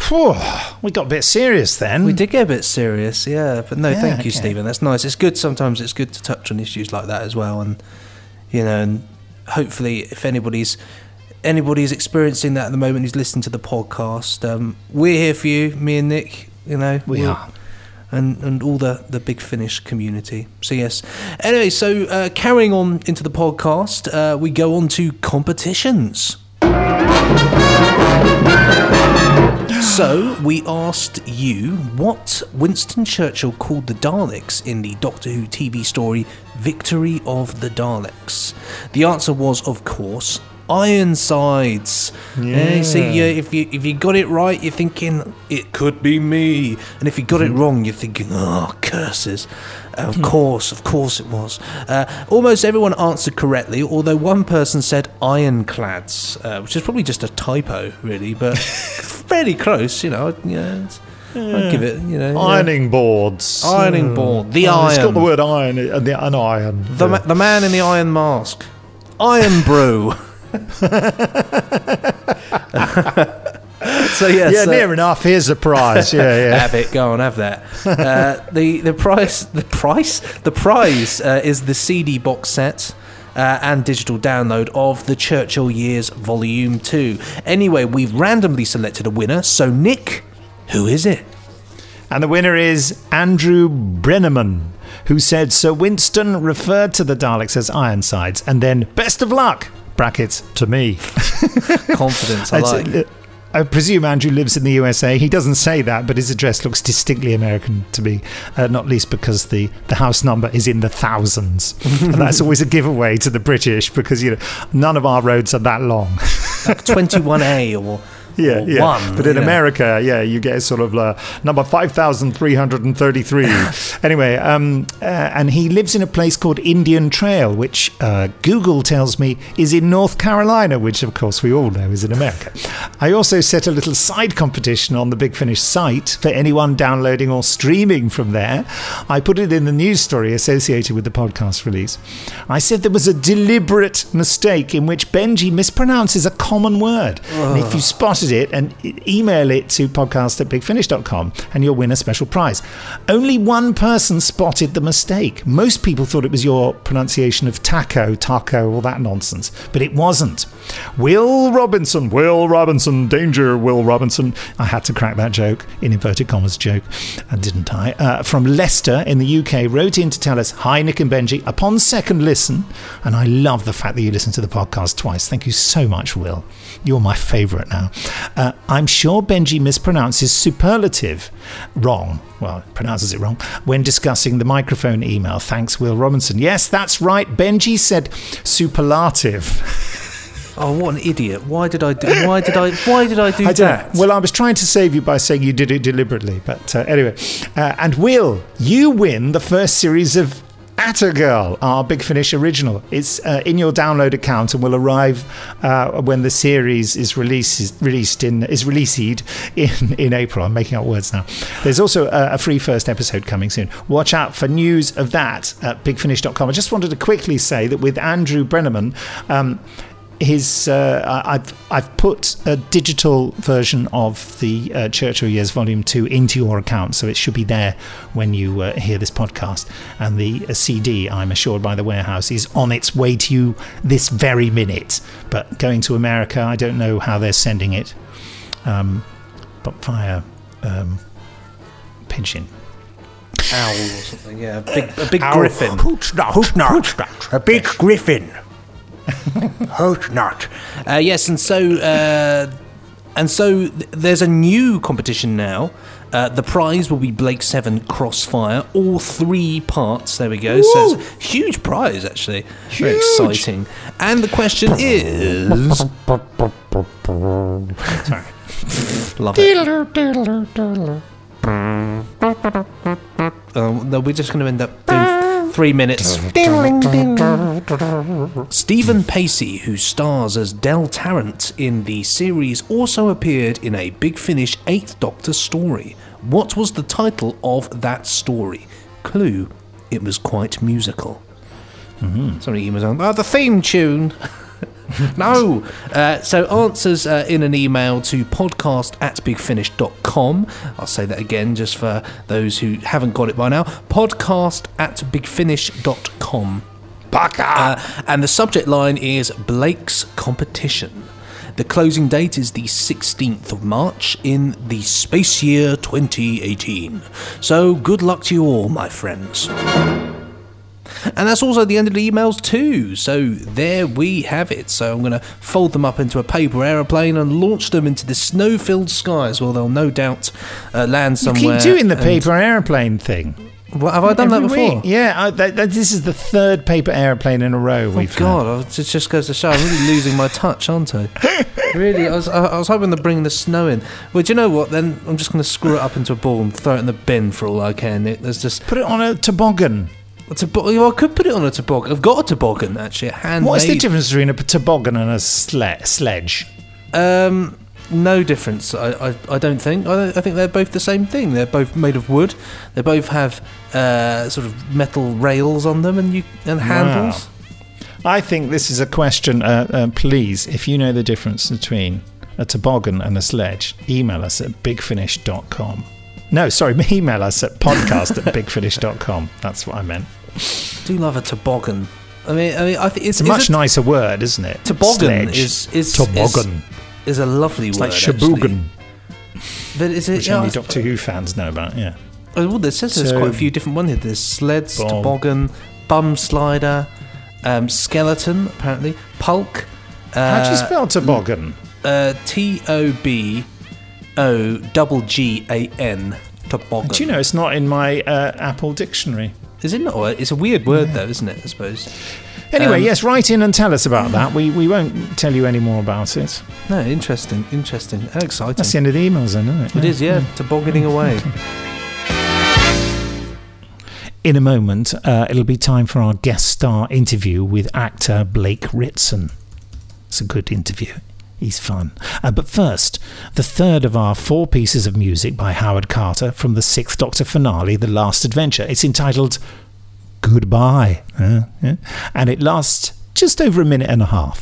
Whew, we got a bit serious then. We did get a bit serious, yeah. But no, thank you, Stephen. That's nice. It's good. Sometimes it's good to touch on issues like that as well, and you know, and hopefully, if anybody's experiencing that at the moment who's listening to the podcast, we're here for you, me and Nick, you know. We are. And all the Big Finish community. So, yes. Anyway, so carrying on into the podcast, we go on to competitions. So, we asked you what Winston Churchill called the Daleks in the Doctor Who TV story Victory of the Daleks. The answer was, of course, Ironsides. Yeah. You see, if you got it right, you're thinking it could be me, and if you got it wrong, you're thinking, oh, curses. Of course it was. Almost everyone answered correctly, although one person said ironclads, which is probably just a typo, really, but fairly close. You know, I'd give it. You know, ironing boards. Ironing board. The iron. It's got the word iron and an iron. The man in the iron mask. Iron brew. So yes, near enough. Here's the prize. Yeah. Have it. Go on, have that. The prize is the CD box set and digital download of the Churchill Years Volume 2. Anyway, we've randomly selected a winner. So Nick, who is it? And the winner is Andrew Brenneman, who said Sir Winston referred to the Daleks as Ironsides, and then best of luck. Brackets to me. Confidence, I like. I presume Andrew lives in the USA. He doesn't say that, but his address looks distinctly American to me, not least because the house number is in the thousands. And that's always a giveaway to the British because, you know, none of our roads are that long. Like 21A or... Yeah. One, but in America, you get sort of number 5,333. Anyway, and he lives in a place called Indian Trail, which Google tells me is in North Carolina, which, of course, we all know is in America. I also set a little side competition on the Big Finish site for anyone downloading or streaming from there. I put it in the news story associated with the podcast release. I said there was a deliberate mistake in which Benji mispronounces a common word. And if you spotted answers it and email it to podcast@bigfinish.com and you'll win a special prize. Only one person spotted the mistake. Most people thought it was your pronunciation of taco, all that nonsense, but it wasn't. Will Robinson, danger, Will Robinson. I had to crack that joke, in inverted commas joke, and didn't I? From Leicester in the UK, wrote in to tell us, hi Nick and Benji, upon second listen, and I love the fact that you listen to the podcast twice. Thank you so much, Will. You're my favourite now. I'm sure Benji mispronounces superlative wrong. Well, pronounces it wrong when discussing the microphone email. Thanks, Will Robinson. Yes, that's right. Benji said superlative. Oh, what an idiot. Why did I do that? Well, I was trying to save you by saying you did it deliberately. But anyway. And Will, you win the first series of Attagirl, our Big Finish original. It's in your download account and will arrive when the series is released in April. I'm making up words now. There's also a free first episode coming soon. Watch out for news of that at bigfinish.com. I just wanted to quickly say that with Andrew Brenneman, I've put a digital version of the Churchill Years Volume 2 into your account, so it should be there when you hear this podcast. And the CD, I'm assured by the warehouse, is on its way to you this very minute. But going to America, I don't know how they're sending it, but via pigeon. Owl or something, yeah. A big griffin. Hoot not. A big griffin. Hope not. Yes, and so there's a new competition now. The prize will be Blake's 7 Crossfire, all three parts. There we go. Woo! So it's a huge prize, actually. Huge. Very exciting. And the question is... Sorry. Love it. No, we're just going to end up doing... 3 minutes. Stephen Pacey, who stars as Del Tarrant in the series, also appeared in a Big Finish 8th Doctor story. What was the title of that story? Clue, it was quite musical. Mm-hmm. Sorry, he was on the theme tune. No. So answers in an email to podcast@bigfinish.com. I'll say that again just for those who haven't got it by now. podcast@bigfinish.com. And the subject line is Blake's competition. The closing date is the 16th of March in the space year 2018. So good luck to you all, my friends. And that's also the end of the emails too. So there we have it. So I'm going to fold them up into a paper aeroplane and launch them into the snow-filled skies. Well, they'll no doubt land somewhere. You keep doing the paper aeroplane thing. Well, have I done that before? Week. Yeah, this is the third paper aeroplane in a row we've had. Oh, God, it just goes to show I'm really losing my touch, aren't I? Really, I was hoping to bring the snow in. Well, do you know what, then? I'm just going to screw it up into a ball and throw it in the bin for all I can. Put it on a toboggan. I could put it on a toboggan. I've got a toboggan, actually. Handmade. What's the difference between a toboggan and a sledge? No difference, I don't think. I think they're both the same thing. They're both made of wood. They both have sort of metal rails on them and handles. Wow. I think this is a question. Please, if you know the difference between a toboggan and a sledge, email us at bigfinish.com. No, sorry, email us at podcast@bigfinish.com. That's what I meant. I do love a toboggan. I mean, I think it's a much nicer word, isn't it? Toboggan is toboggan is a lovely word. It's like shaboogan. But is it? Which only Doctor Who fans know about. Yeah. Well, there says there's quite a few different ones here. There's sleds, toboggan, bum slider, skeleton. Apparently, pulk. How do you spell toboggan? TOBOGGAN. Toboggan. Do you know it's not in my Apple dictionary? Is it not? It's a weird word, though, isn't it? I suppose. Anyway, yes, write in and tell us about that. We won't tell you any more about it. No, interesting, how exciting. That's the end of the emails, then, isn't it? It is, yeah. Tobogganing away. In a moment, it'll be time for our guest star interview with actor Blake Ritson. It's a good interview. He's fun. But first, the third of our four pieces of music by Howard Carter from the 6th Doctor finale, The Last Adventure. It's entitled Goodbye. And it lasts just over 1.5 minutes.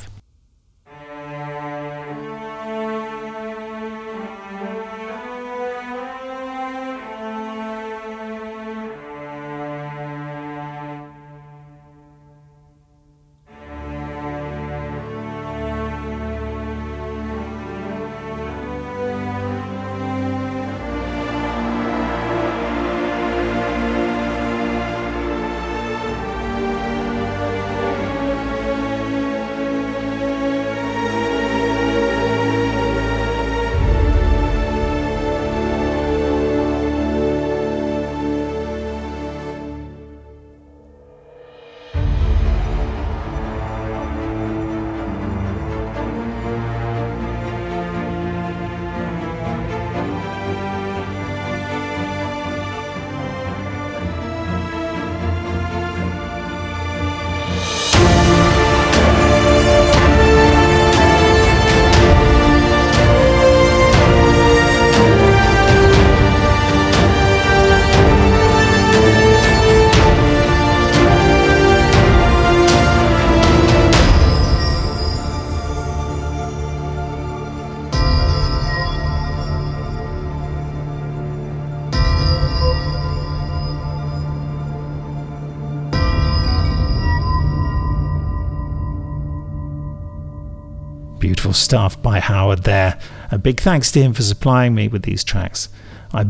Beautiful stuff by Howard there. A big thanks to him for supplying me with these tracks. I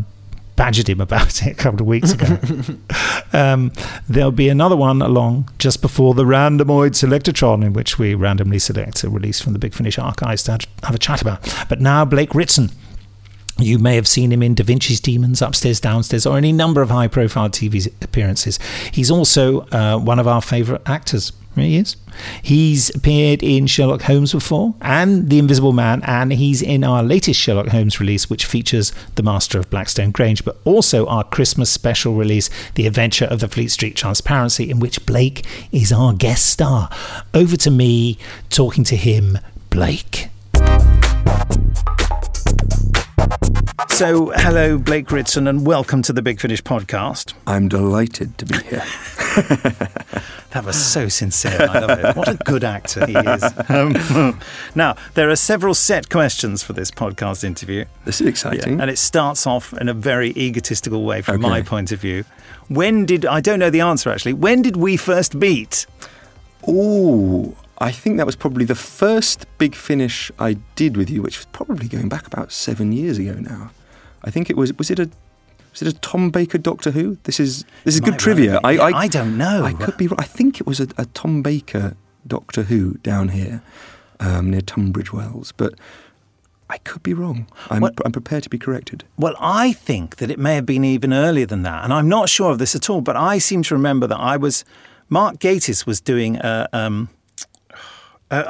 badgered him about it a couple of weeks ago. There'll be another one along just before the Randomoid Selectatron, in which we randomly select a release from the Big Finish archives to have a chat about. But now Blake Ritson. You may have seen him in Da Vinci's Demons, Upstairs, Downstairs, or any number of high-profile TV appearances. He's also one of our favourite actors. He is. He's appeared in Sherlock Holmes before and The Invisible Man, and he's in our latest Sherlock Holmes release, which features The Master of Blackstone Grange, but also our Christmas special release, The Adventure of the Fleet Street Transparency, in which Blake is our guest star. Over to me, talking to him, Blake. So, hello, Blake Ritson, and welcome to the Big Finish podcast. I'm delighted to be here. That was so sincere. I love it. What a good actor he is. Now, there are several set questions for this podcast interview. This is exciting. Yeah, and it starts off in a very egotistical way from my point of view. I don't know the answer, actually. When did we first meet? Ooh, I think that was probably the first Big Finish I did with you, which was probably going back about 7 years ago now. I think it was it a Tom Baker Doctor Who? This is good trivia. I don't know. I could be wrong. I think it was a Tom Baker Doctor Who down here near Tunbridge Wells, but I could be wrong. I'm prepared to be corrected. Well, I think that it may have been even earlier than that, and I'm not sure of this at all, but I seem to remember that Mark Gatiss was doing a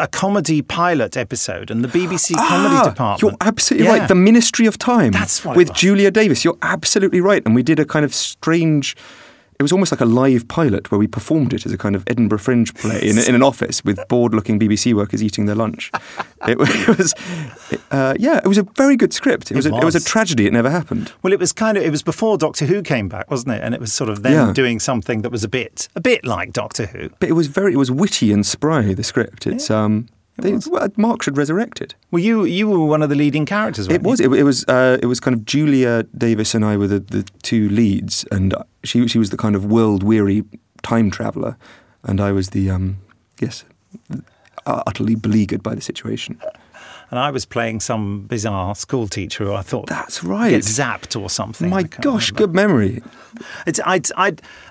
comedy pilot episode, and the BBC comedy department. You're absolutely right. The Ministry of Time. That's right. With Julia Davis. You're absolutely right. And we did a kind of strange... It was almost like a live pilot where we performed it as a kind of Edinburgh Fringe play in an office with bored-looking BBC workers eating their lunch. It was a very good script. It was a tragedy. It never happened. Well, it was before Doctor Who came back, wasn't it? And it was sort of them doing something that was a bit like Doctor Who. But it was witty and spry, the script. Mark should resurrect it. Well, you were one of the leading characters, weren't you? It was kind of Julia Davis and I were the two leads, and she was the kind of world-weary time traveller, and I was the, utterly beleaguered by the situation. And I was playing some bizarre school teacher who I thought... That's right. ...get zapped or something. My gosh, remember. Good memory.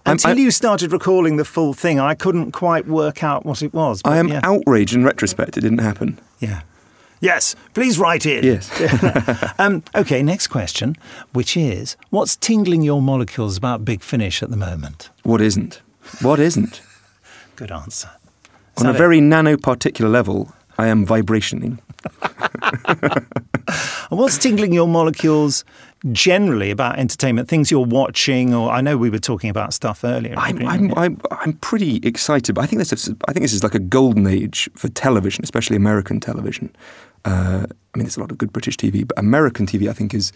Until you started recalling the full thing, I couldn't quite work out what it was. But, I am outraged in retrospect. It didn't happen. Yeah. Yes, please write in. Yes. OK, next question, which is, what's tingling your molecules about Big Finish at the moment? What isn't? Good answer. On a very nanoparticular level, I am vibrationing. And what's tingling your molecules generally about entertainment, things you're watching, or I know we were talking about stuff earlier. I'm pretty excited, but I think this is like a golden age for television, especially American television. I mean, there's a lot of good British TV, but American TV I think is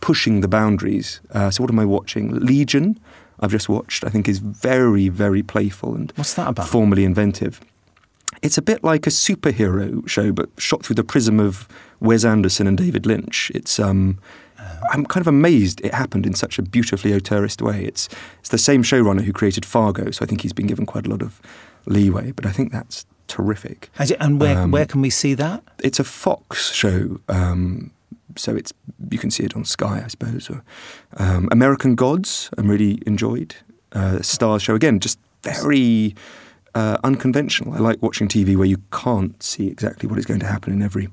pushing the boundaries. So what am I watching? Legion, I've just watched, I think is very, very playful and what's that about? Formally inventive. It's a bit like a superhero show, but shot through the prism of Wes Anderson and David Lynch. It's I'm kind of amazed it happened in such a beautifully auteurist way. It's the same showrunner who created Fargo, so I think he's been given quite a lot of leeway. But I think that's terrific. And where can we see that? It's a Fox show, so it's you can see it on Sky, I suppose. Or, American Gods, I really enjoyed. Starz show again, just very. Unconventional. I like watching TV where you can't see exactly what is going to happen in every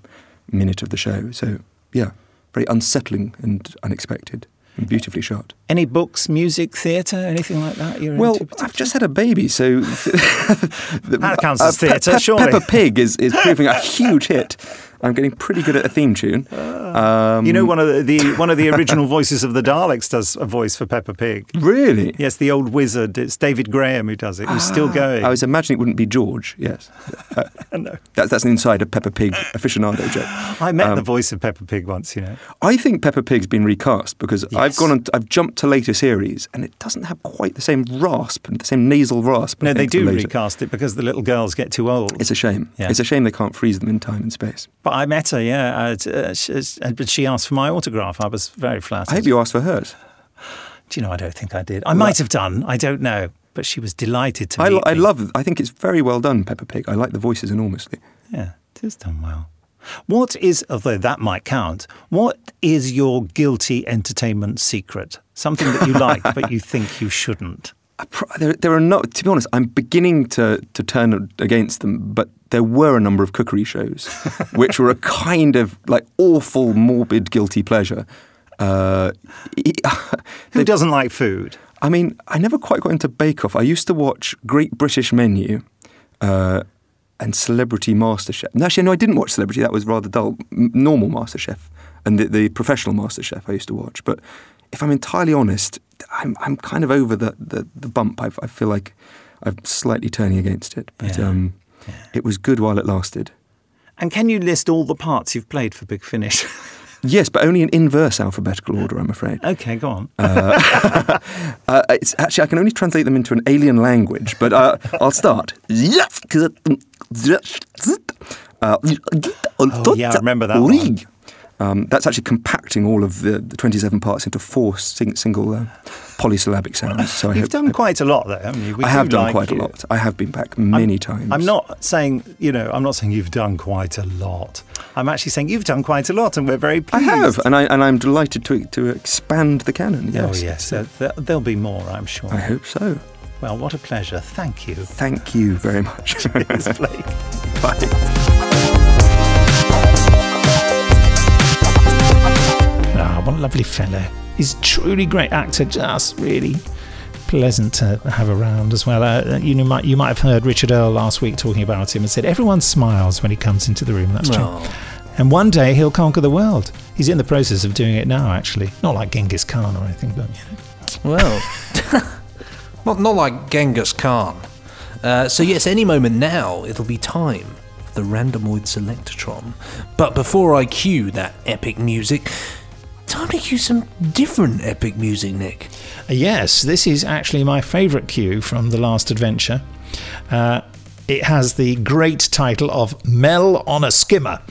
minute of the show. So, yeah, very unsettling and unexpected and beautifully shot. Any books, music, theatre, anything like that? I've just had a baby, so... That counts as theatre, surely. Peppa Pig is proving a huge hit. I'm getting pretty good at a theme tune. You know, one of the original voices of the Daleks does a voice for Peppa Pig. Really? Yes, the old wizard. It's David Graham who does it. Who's still going. I was imagining it wouldn't be George. Yes. No. That's an insider Peppa Pig aficionado joke. I met the voice of Peppa Pig once. You know. I think Peppa Pig's been recast because I've jumped to later series and it doesn't have quite the same rasp and the same nasal rasp. No, they do recast it because the little girls get too old. It's a shame. Yeah. It's a shame they can't freeze them in time and space. But I met her, yeah, but she asked for my autograph. I was very flattered. I hope you asked for hers. Do you know, I don't think I did. I might have done, I don't know. But she was delighted to meet me. I think it's very well done, Peppa Pig. I like the voices enormously. Yeah, it is done well. What is, although that might count, what is your guilty entertainment secret? Something that you like but you think you shouldn't. There are not, to be honest, I'm beginning to turn against them, but there were a number of cookery shows which were a kind of like awful, morbid, guilty pleasure. Who doesn't like food? I mean, I never quite got into Bake Off. I used to watch Great British Menu and Celebrity MasterChef. No, actually, no, I didn't watch Celebrity. That was rather dull. Normal MasterChef and the professional MasterChef I used to watch. But if I'm entirely honest, I'm kind of over the bump. I feel like I'm slightly turning against it. But it was good while it lasted. And can you list all the parts you've played for Big Finish? Yes, but only in inverse alphabetical order, I'm afraid. Okay, go on. It's actually, I can only translate them into an alien language, but I'll start. Oh, yeah, I remember that one. That's actually compacting all of the 27 parts into four single polysyllabic sounds. So you've done quite a lot there, haven't you? I have done quite a lot. I have been back many times. I'm not saying you've done quite a lot. I'm actually saying you've done quite a lot, and we're very pleased. I have, and I'm delighted to expand the canon. Yes. Oh yes, there'll be more, I'm sure. I hope so. Well, what a pleasure. Thank you. Thank you very much. Cheers, Blake. Bye. What a lovely fellow. He's a truly great actor, just really pleasant to have around as well. You might have heard Richard Earle last week talking about him and said, everyone smiles when he comes into the room. That's true. Aww. And one day he'll conquer the world. He's in the process of doing it now, actually. Not like Genghis Khan or anything, but, you know. Well, not like Genghis Khan. So, yes, any moment now, it'll be time for the Randomoid Selectatron. But before I cue that epic music... Time to cue some different epic music, Nick. Yes, this is actually my favourite cue from The Last Adventure. It has the great title of Mel on a Skimmer.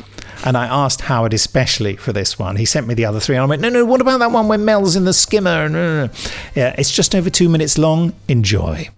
And I asked Howard especially for this one. He sent me the other three and I went, no, what about that one where Mel's in the skimmer? No. Yeah, it's just over 2 minutes long. Enjoy.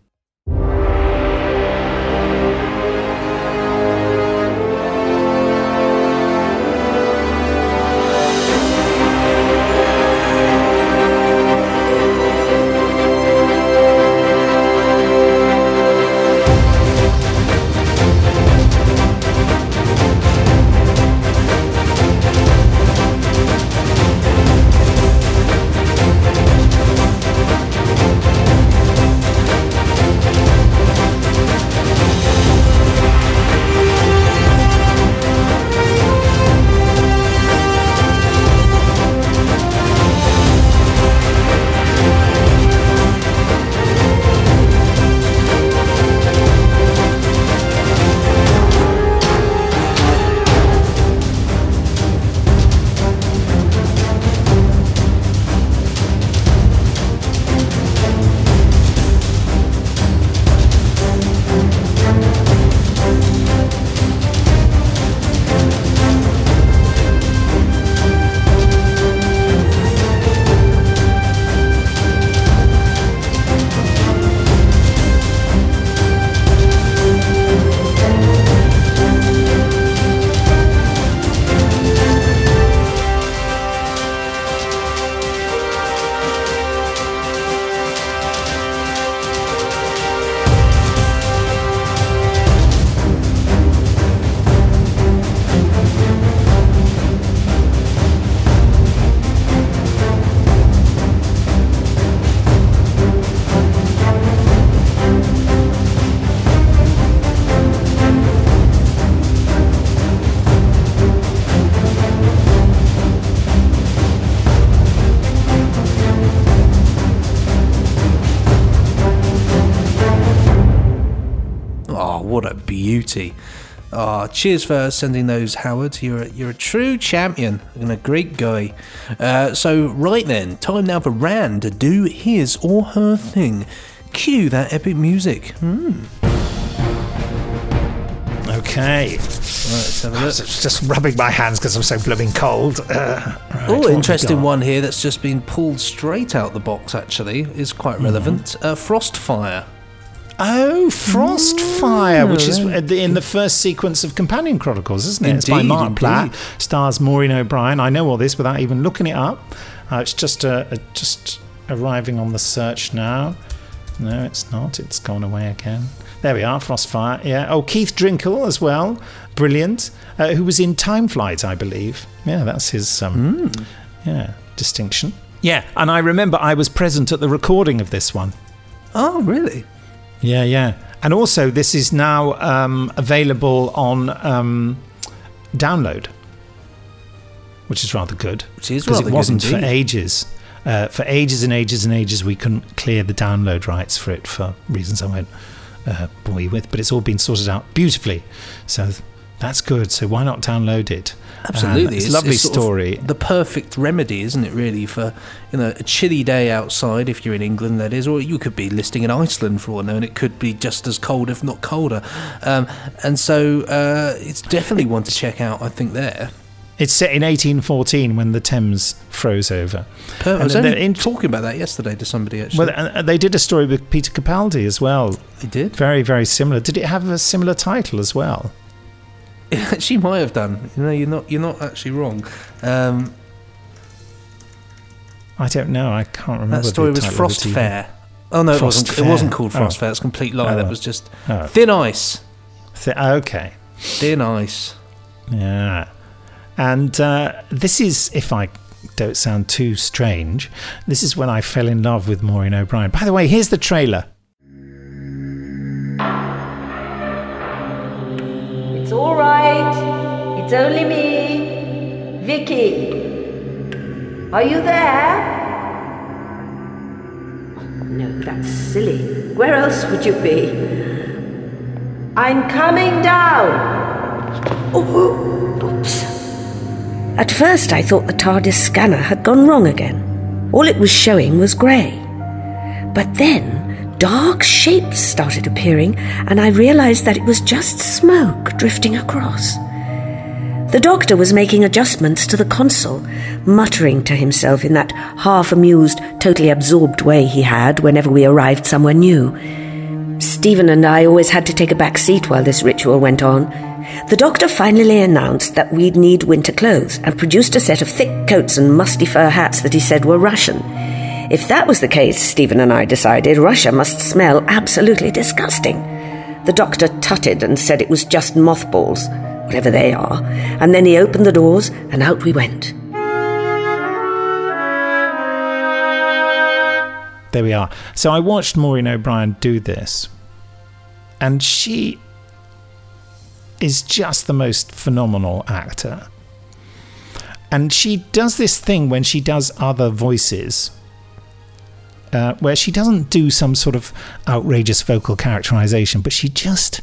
Cheers for sending those, Howard. You're a true champion and a great guy. So right then, time now for Rand to do his or her thing. Cue that epic music. Okay. Let's have a look. I was just rubbing my hands because I'm so blooming cold. Interesting one here that's just been pulled straight out the box, actually. It's quite relevant. Frostfire. Oh, Frostfire, which is in the first sequence of Companion Chronicles, isn't it? Indeed, it's by Mark Platt, stars Maureen O'Brien. I know all this without even looking it up. It's just arriving on the search now. No, it's not. It's gone away again. There we are, Frostfire. Yeah. Oh, Keith Drinkle as well. Brilliant. Who was in Time Flight, I believe. Yeah, that's his distinction. Yeah, and I remember I was present at the recording of this one. Oh, really? Yeah, yeah. And also, this is now available on download, which is rather good. Which is rather good, because it wasn't for ages. For ages and ages and ages, we couldn't clear the download rights for it for reasons I won't bore you with. But it's all been sorted out beautifully. So that's good. So why not download it? Absolutely. It's a lovely story. The perfect remedy, isn't it, really, for a chilly day outside, if you're in England, that is. Or you could be listing in Iceland for all I know, and it could be just as cold, if not colder. And so it's definitely one to check out, I think, there. It's set in 1814 when the Thames froze over. I was only talking about that yesterday to somebody, actually. Well, they did a story with Peter Capaldi as well. They did? Very, very similar. Did it have a similar title as well? It actually might have done. You know, you're not actually wrong. I don't know. I can't remember. That story was Frostfire. Oh, no, it wasn't called Frostfire. It's a complete lie. That was just Thin Ice. Okay. Thin Ice. Yeah. And this is, if I don't sound too strange, this is when I fell in love with Maureen O'Brien. By the way, here's the trailer. It's all right. It's only me, Vicky. Are you there? Oh, no, that's silly. Where else would you be? I'm coming down. Oh, oops. At first I thought the TARDIS scanner had gone wrong again. All it was showing was grey. But then dark shapes started appearing and I realised that it was just smoke drifting across. The Doctor was making adjustments to the console, muttering to himself in that half-amused, totally absorbed way he had whenever we arrived somewhere new. Stephen and I always had to take a back seat while this ritual went on. The Doctor finally announced that we'd need winter clothes and produced a set of thick coats and musty fur hats that he said were Russian. If that was the case, Stephen and I decided, Russia must smell absolutely disgusting. The Doctor tutted and said it was just mothballs, whatever they are, and then he opened the doors and out we went. There we are. So I watched Maureen O'Brien do this, and she is just the most phenomenal actor. And she does this thing when she does other voices, where she doesn't do some sort of outrageous vocal characterization, but she just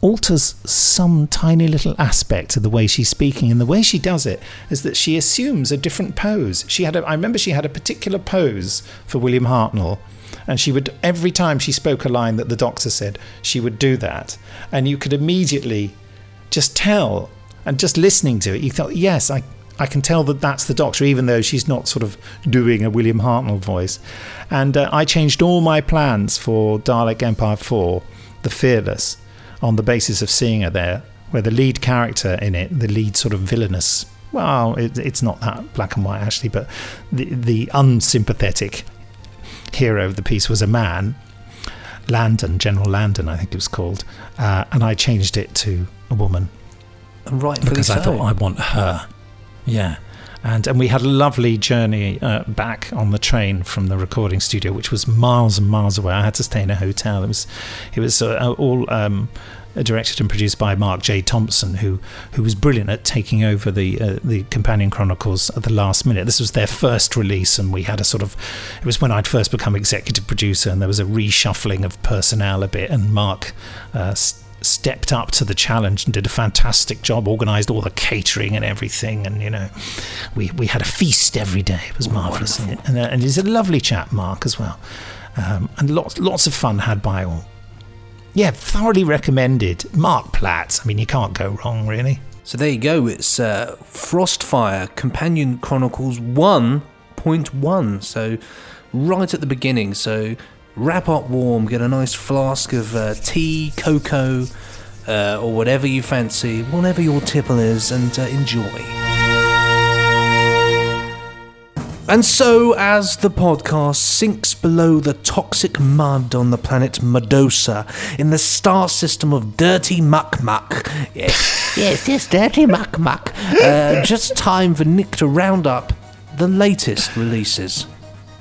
alters some tiny little aspect of the way she's speaking. And the way she does it is that she assumes a different pose. I remember she had a particular pose for William Hartnell, and she would, every time she spoke a line that the Doctor said, she would do that. And you could immediately just tell, and just listening to it, you thought, yes, I can tell that that's the Doctor, even though she's not sort of doing a William Hartnell voice. And I changed all my plans for Dalek Empire 4, The Fearless, on the basis of seeing her there, where the lead character in it, the lead sort of villainous, well, it's not that black and white actually, but the unsympathetic hero of the piece was a man, Landon, General Landon, I think it was called, and I changed it to a woman. And rightfully so. Because I thought, I want her. Yeah. And we had a lovely journey back on the train from the recording studio, which was miles and miles away. I had to stay in a hotel. It was all directed and produced by Mark J. Thompson, who was brilliant at taking over the Companion Chronicles at the last minute. This was their first release, and we had a sort of... It was when I'd first become executive producer, and there was a reshuffling of personnel a bit, and Mark... stepped up to the challenge and did a fantastic job, organised all the catering and everything, and we had a feast every day. It was marvellous. And he's a lovely chap, Mark, as well, and lots of fun had by all. Yeah, thoroughly recommended. Mark Platt, I mean, you can't go wrong, really. So there you go. It's Frostfire Companion Chronicles 1.1, so right at the beginning, so wrap up warm, get a nice flask of tea, cocoa, or whatever you fancy, whatever your tipple is, and enjoy. And so, as the podcast sinks below the toxic mud on the planet Medosa in the star system of Dirty Muck Muck, yes, Dirty Muck Muck, just time for Nick to round up the latest releases.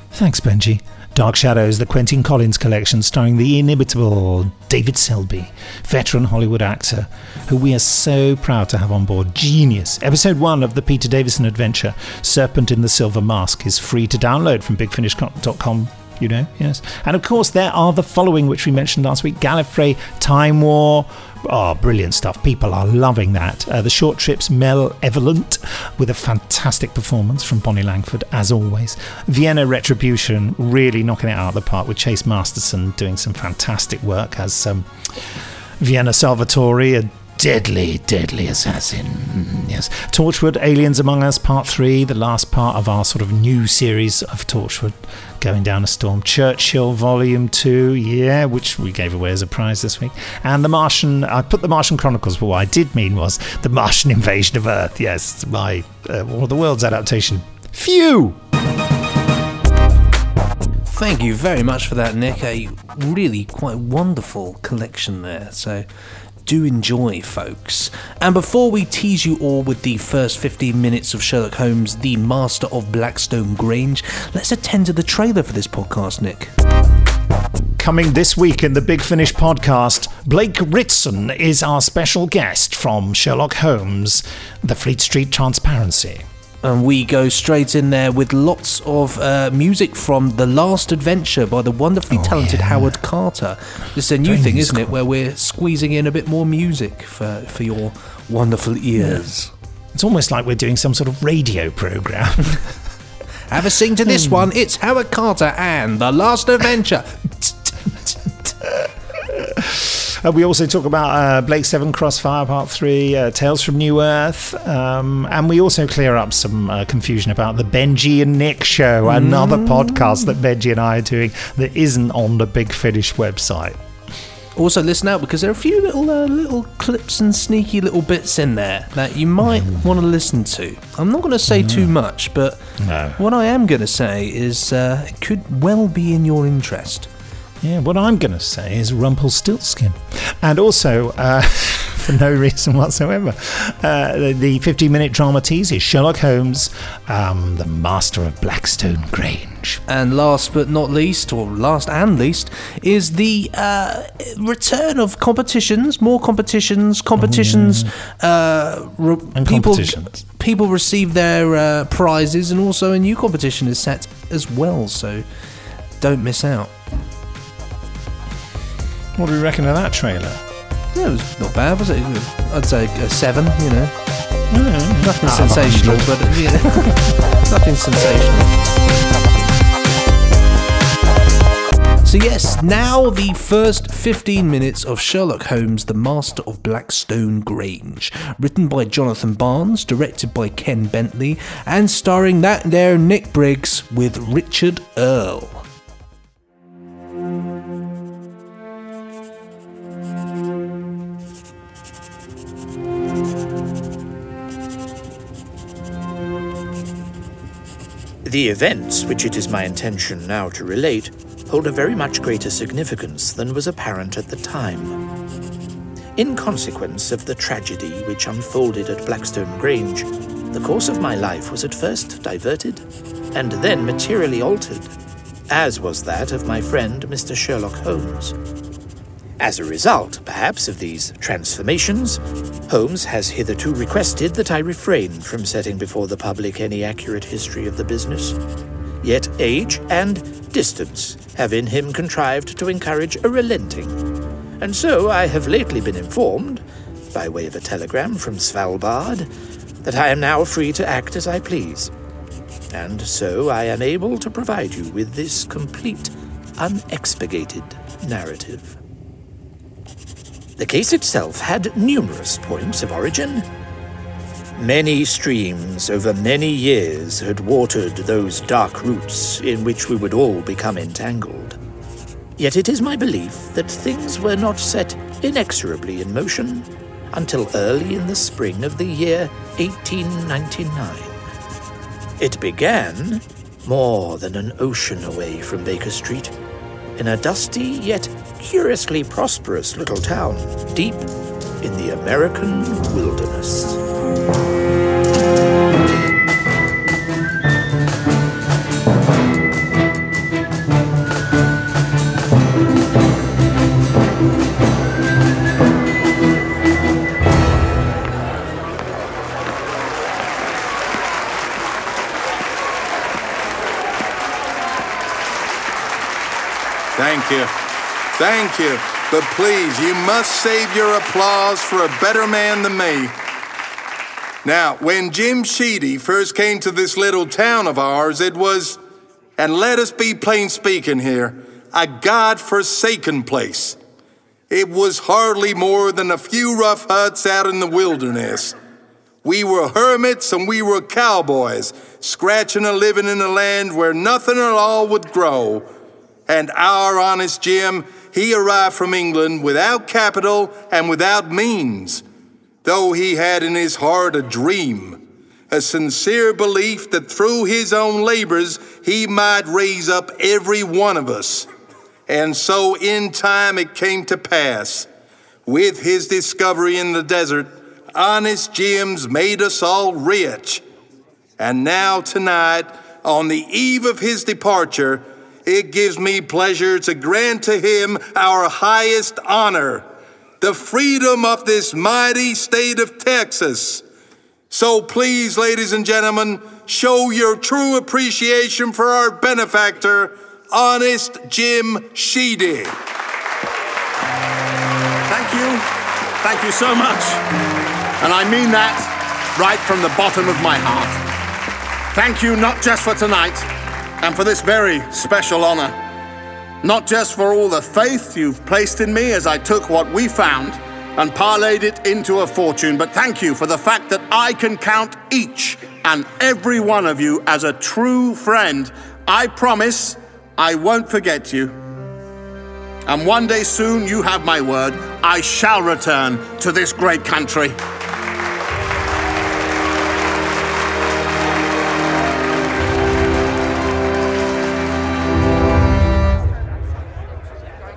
Thanks, Benji. Dark Shadows, the Quentin Collins collection, starring the inimitable David Selby, veteran Hollywood actor, who we are so proud to have on board. Genius. Episode 1 of the Peter Davison adventure, Serpent in the Silver Mask, is free to download from bigfinish.com. You know, yes. And of course, there are the following, which we mentioned last week: Gallifrey, Time War. Oh, brilliant stuff. People are loving that. The Short Trip's Mel Evelent, with a fantastic performance from Bonnie Langford, as always. Vienna Retribution, really knocking it out of the park, with Chase Masterson doing some fantastic work as Vienna Salvatore, a deadly assassin. Yes. Torchwood, Aliens Among Us Part 3, the last part of our sort of new series of Torchwood, Going Down a Storm. Churchill Volume 2, yeah, which we gave away as a prize this week. And The Martian, I put The Martian Chronicles, but what I did mean was The Martian Invasion of Earth. Yes, my War of the Worlds adaptation. Phew! Thank you very much for that, Nick. A really quite wonderful collection there, so do enjoy, folks. And before we tease you all with the first 15 minutes of Sherlock Holmes, The Master of Blackstone Grange, let's attend to the trailer for this podcast, Nick. Coming this week in the Big Finish podcast, Blake Ritson is our special guest from Sherlock Holmes, The Fleet Street Transparency. And we go straight in there with lots of music from The Last Adventure by the wonderfully talented Howard Carter. It's a new thing, isn't it, where we're squeezing in a bit more music for your wonderful ears. It's almost like we're doing some sort of radio programme. Have a sing to this one. It's Howard Carter and The Last Adventure. We also talk about Blake's 7, Crossfire Part 3, Tales from New Earth, and we also clear up some confusion about the Benji and Nick show, another podcast that Benji and I are doing that isn't on the Big Finish website. Also listen out, because there are a few little clips and sneaky little bits in there that you might want to listen to. I'm not going to say too much, but what I am going to say is it could well be in your interest. Yeah, what I'm going to say is Rumpelstiltskin. And also, for no reason whatsoever, the 15-minute drama tease is Sherlock Holmes, The Master of Blackstone Grange. And last but not least, or last and least, is the return of competitions, more competitions. People receive their prizes, and also a new competition is set as well, so don't miss out. What do we reckon of that trailer? Yeah, it was not bad, was it? I'd say a 7, you know. Nothing sensational, but you know, nothing sensational. So yes, now the first 15 minutes of Sherlock Holmes, The Master of Blackstone Grange, written by Jonathan Barnes, directed by Ken Bentley, and starring that there Nick Briggs with Richard Earle. The events which it is my intention now to relate hold a very much greater significance than was apparent at the time. In consequence of the tragedy which unfolded at Blackstone Grange, the course of my life was at first diverted and then materially altered, as was that of my friend Mr. Sherlock Holmes. As a result, perhaps, of these transformations, Holmes has hitherto requested that I refrain from setting before the public any accurate history of the business. Yet age and distance have in him contrived to encourage a relenting, and so I have lately been informed, by way of a telegram from Svalbard, that I am now free to act as I please, and so I am able to provide you with this complete, unexpurgated narrative. The case itself had numerous points of origin. Many streams over many years had watered those dark roots in which we would all become entangled. Yet it is my belief that things were not set inexorably in motion until early in the spring of the year 1899. It began more than an ocean away from Baker Street, in a dusty yet curiously prosperous little town deep in the American wilderness. Thank you, but please, you must save your applause for a better man than me. Now, when Jim Sheedy first came to this little town of ours, it was, and let us be plain speaking here, a God-forsaken place. It was hardly more than a few rough huts out in the wilderness. We were hermits and we were cowboys, scratching a living in a land where nothing at all would grow. And our honest Jim, he arrived from England without capital and without means, though he had in his heart a dream, a sincere belief that through his own labors he might raise up every one of us. And so in time it came to pass. With his discovery in the desert, honest Jim's made us all rich. And now tonight, on the eve of his departure, it gives me pleasure to grant to him our highest honor, the freedom of this mighty state of Texas. So please, ladies and gentlemen, show your true appreciation for our benefactor, Honest Jim Sheedy. Thank you. Thank you so much. And I mean that right from the bottom of my heart. Thank you not just for tonight, and for this very special honor. Not just for all the faith you've placed in me as I took what we found and parlayed it into a fortune, but thank you for the fact that I can count each and every one of you as a true friend. I promise I won't forget you. And one day soon, you have my word, I shall return to this great country.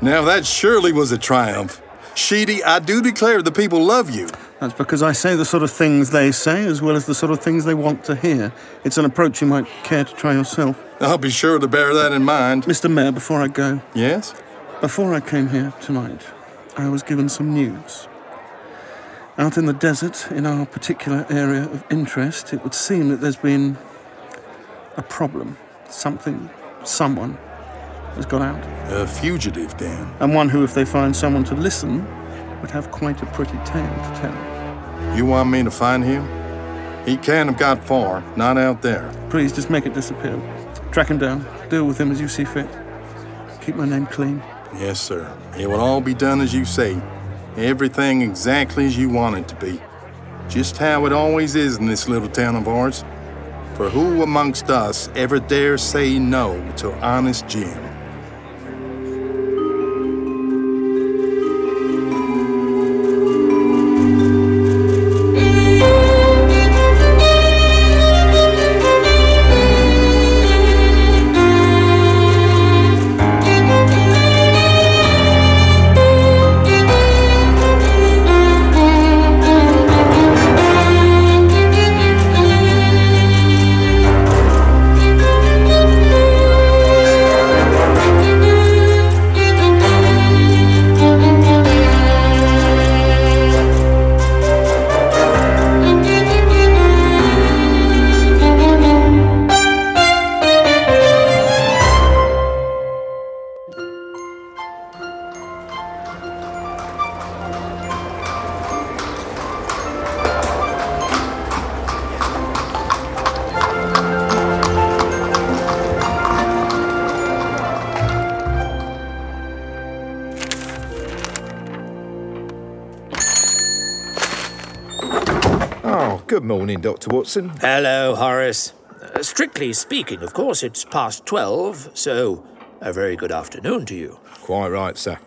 Now that surely was a triumph. Sheedy, I do declare the people love you. That's because I say the sort of things they say as well as the sort of things they want to hear. It's an approach you might care to try yourself. I'll be sure to bear that in mind. Mr. Mayor, before I go... Yes? Before I came here tonight, I was given some news. Out in the desert, in our particular area of interest, it would seem that there's been a problem. Something, someone has got out. A fugitive, Dan. And one who, if they find someone to listen, would have quite a pretty tale to tell. You want me to find him? He can't have got far, not out there. Please, just make it disappear. Track him down. Deal with him as you see fit. Keep my name clean. Yes, sir. It will all be done as you say. Everything exactly as you want it to be. Just how it always is in this little town of ours. For who amongst us ever dare say no to Honest Jim? Morning, Dr. Watson. Hello, Horace. Strictly speaking, of course, it's past 12, so a very good afternoon to you. Quite right, sir.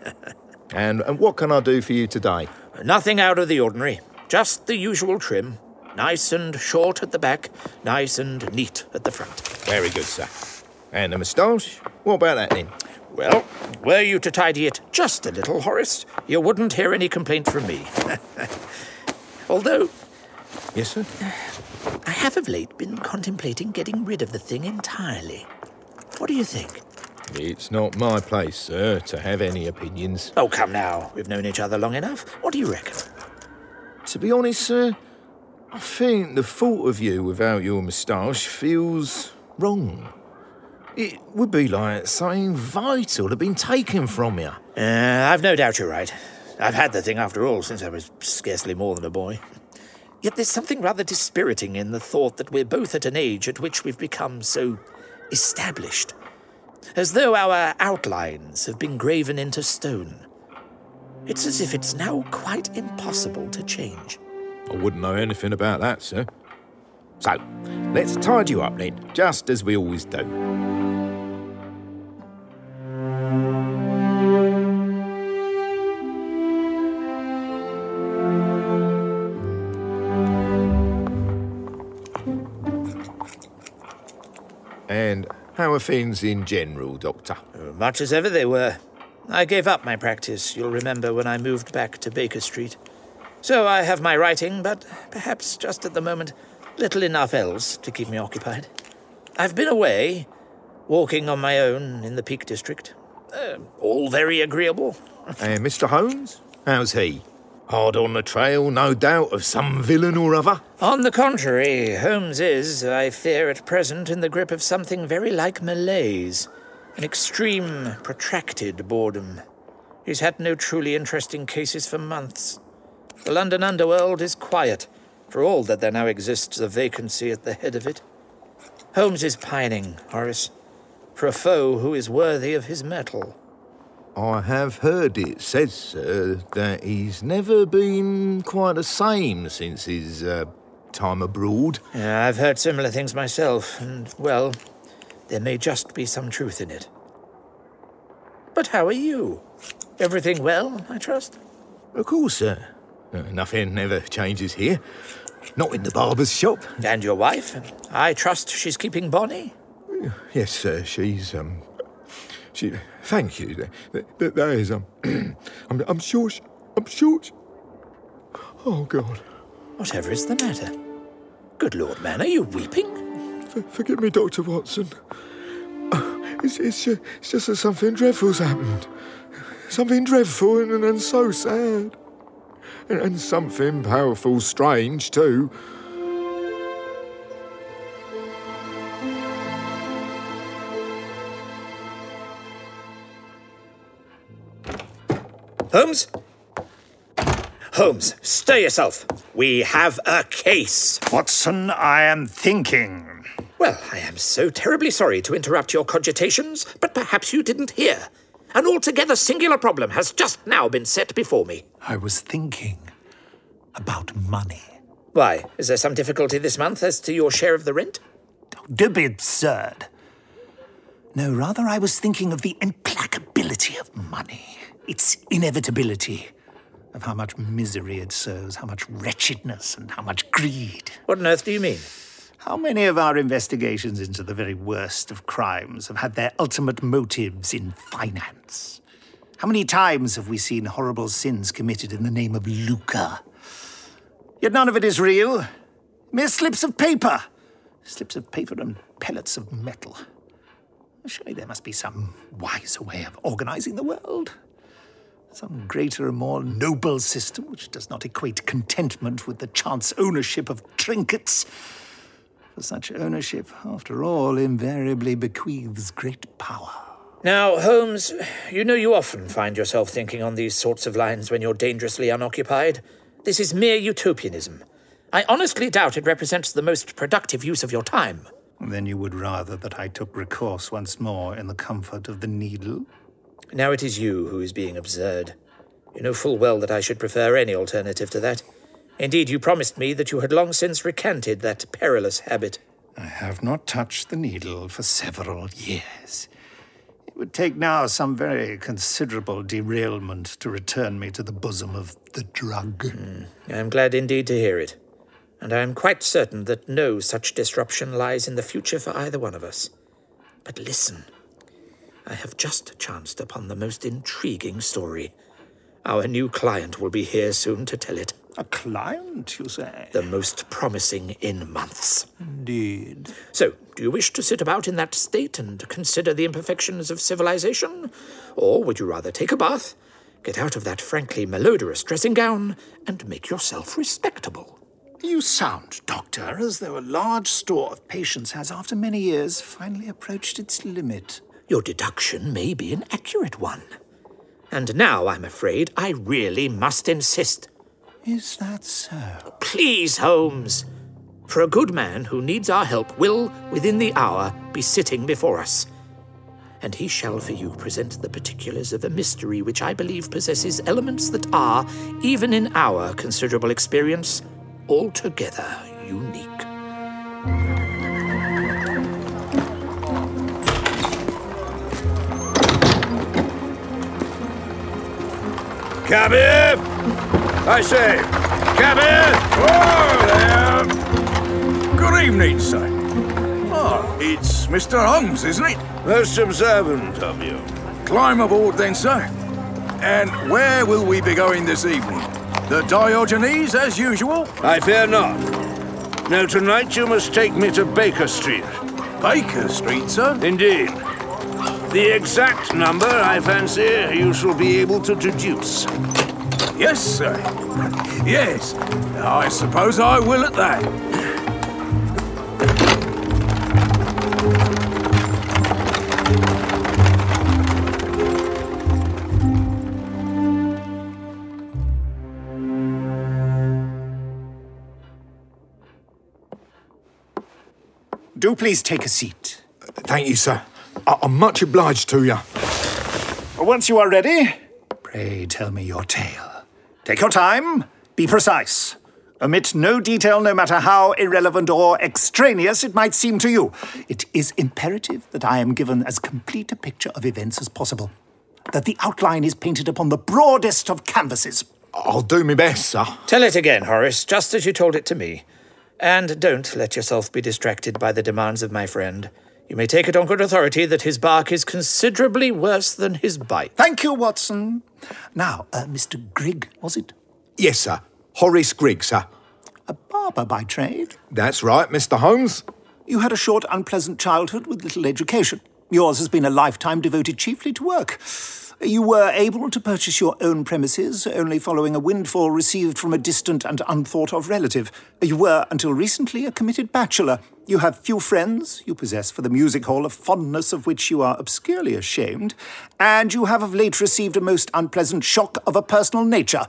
And what can I do for you today? Nothing out of the ordinary. Just the usual trim. Nice and short at the back, nice and neat at the front. Very good, sir. And the moustache? What about that, then? Well, were you to tidy it just a little, Horace, you wouldn't hear any complaint from me. Although... Yes, sir? I have of late been contemplating getting rid of the thing entirely. What do you think? It's not my place, sir, to have any opinions. Oh, come now. We've known each other long enough. What do you reckon? To be honest, sir, I think the thought of you without your moustache feels wrong. It would be like something vital had been taken from you. I've no doubt you're right. I've had the thing after all since I was scarcely more than a boy. Yet there's something rather dispiriting in the thought that we're both at an age at which we've become so established, as though our outlines have been graven into stone. It's as if it's now quite impossible to change. I wouldn't know anything about that, sir. So, let's tidy you up then, just as we always do. And how are things in general, Doctor? Much as ever they were. I gave up my practice, you'll remember, when I moved back to Baker Street. So I have my writing, but perhaps just at the moment, little enough else to keep me occupied. I've been away, walking on my own in the Peak District. All very agreeable. And Mr. Holmes? How's he? Hard on the trail, no doubt, of some villain or other? On the contrary, Holmes is, I fear, at present in the grip of something very like malaise. An extreme, protracted boredom. He's had no truly interesting cases for months. The London underworld is quiet, for all that there now exists a vacancy at the head of it. Holmes is pining, Horace, for a foe who is worthy of his mettle. I have heard it said, sir, that he's never been quite the same since his time abroad. Yeah, I've heard similar things myself, and, well, there may just be some truth in it. But how are you? Everything well, I trust? Of course, sir. Nothing ever changes here. Not in the barber's shop. And your wife? I trust she's keeping bonnie? Yes, sir. She's, she... Thank you. That is, I'm sure she... Oh, God. Whatever is the matter? Good Lord, man, are you weeping? Forgive me, Dr. Watson. It's just that something dreadful's happened. Something dreadful and so sad. And something powerful strange, too. Holmes? Holmes, stir yourself. We have a case. Watson, I am thinking. Well, I am so terribly sorry to interrupt your cogitations, but perhaps you didn't hear. An altogether singular problem has just now been set before me. I was thinking about money. Why? Is there some difficulty this month as to your share of the rent? Don't be absurd. No, rather I was thinking of the implacability of money, its inevitability, of how much misery it sows, how much wretchedness and how much greed. What on earth do you mean? How many of our investigations into the very worst of crimes have had their ultimate motives in finance? How many times have we seen horrible sins committed in the name of lucre? Yet none of it is real. Mere slips of paper and pellets of metal. Surely there must be some wiser way of organising the world. Some greater and more noble system which does not equate contentment with the chance ownership of trinkets. Such ownership, after all, invariably bequeaths great power. Now, Holmes, you know you often find yourself thinking on these sorts of lines when you're dangerously unoccupied. This is mere utopianism. I honestly doubt it represents the most productive use of your time. Then you would rather that I took recourse once more in the comfort of the needle? Now it is you who is being absurd. You know full well that I should prefer any alternative to that. Indeed, you promised me that you had long since recanted that perilous habit. I have not touched the needle for several years. It would take now some very considerable derailment to return me to the bosom of the drug. I am glad indeed to hear it. And I am quite certain that no such disruption lies in the future for either one of us. But listen, I have just chanced upon the most intriguing story. Our new client will be here soon to tell it. A client, you say? The most promising in months. Indeed. So, do you wish to sit about in that state and consider the imperfections of civilization? Or would you rather take a bath, get out of that frankly malodorous dressing gown, and make yourself respectable? You sound, Doctor, as though a large store of patience has, after many years, finally approached its limit. Your deduction may be an accurate one. And now, I'm afraid, I really must insist. Is that so? Please, Holmes. For a good man who needs our help will, within the hour, be sitting before us. And he shall for you present the particulars of a mystery which I believe possesses elements that are, even in our considerable experience, altogether unique. Come here! I say, come here! Oh, there! Good evening, sir. Oh, it's Mr. Holmes, isn't it? Most observant of you. Climb aboard then, sir. And where will we be going this evening? The Diogenes, as usual? I fear not. No, tonight you must take me to Baker Street. Baker Street, sir? Indeed. The exact number, I fancy, you shall be able to deduce. Yes, sir. Yes. I suppose I will at that. Do please take a seat. Thank you, sir. I'm much obliged to you. Once you are ready, pray tell me your tale. Take your time. Be precise. Omit no detail, no matter how irrelevant or extraneous it might seem to you. It is imperative that I am given as complete a picture of events as possible, that the outline is painted upon the broadest of canvases. I'll do my best, sir. Tell it again, Horace, just as you told it to me. And don't let yourself be distracted by the demands of my friend. You may take it on good authority that his bark is considerably worse than his bite. Thank you, Watson. Now, Mr. Grigg, was it? Yes, sir. Horace Grigg, sir. A barber by trade? That's right, Mr. Holmes. You had a short, unpleasant childhood with little education. Yours has been a lifetime devoted chiefly to work. You were able to purchase your own premises, only following a windfall received from a distant and unthought-of relative. You were, until recently, a committed bachelor. You have few friends. You possess for the music hall a fondness of which you are obscurely ashamed. And you have of late received a most unpleasant shock of a personal nature.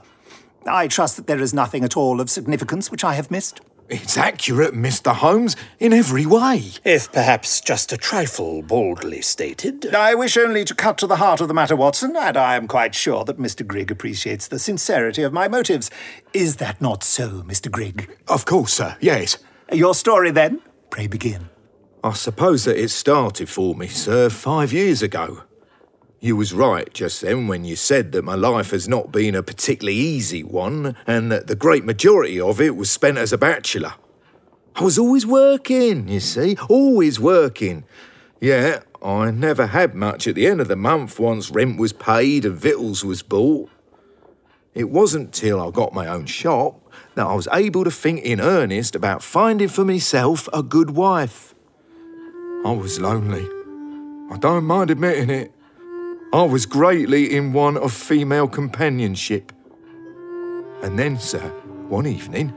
I trust that there is nothing at all of significance which I have missed. It's accurate, Mr. Holmes, in every way. If perhaps just a trifle boldly stated. I wish only to cut to the heart of the matter, Watson, and I am quite sure that Mr. Grigg appreciates the sincerity of my motives. Is that not so, Mr. Grigg? Of course, sir, yes. Your story, then? Pray begin. I suppose that it started for me, sir, 5 years ago. You was right just then when you said that my life has not been a particularly easy one and that the great majority of it was spent as a bachelor. I was always working, you see, always working. Yeah, I never had much at the end of the month once rent was paid and victuals was bought. It wasn't till I got my own shop that I was able to think in earnest about finding for myself a good wife. I was lonely. I don't mind admitting it. I was greatly in want of female companionship. And then, sir, one evening,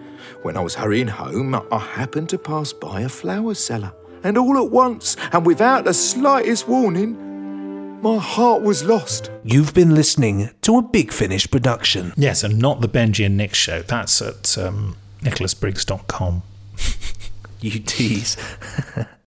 when I was hurrying home, I happened to pass by a flower seller. And all at once, and without the slightest warning, my heart was lost. You've been listening to a Big Finish production. Yes, and not the Benji and Nick show. That's at nicholasbriggs.com. You tease.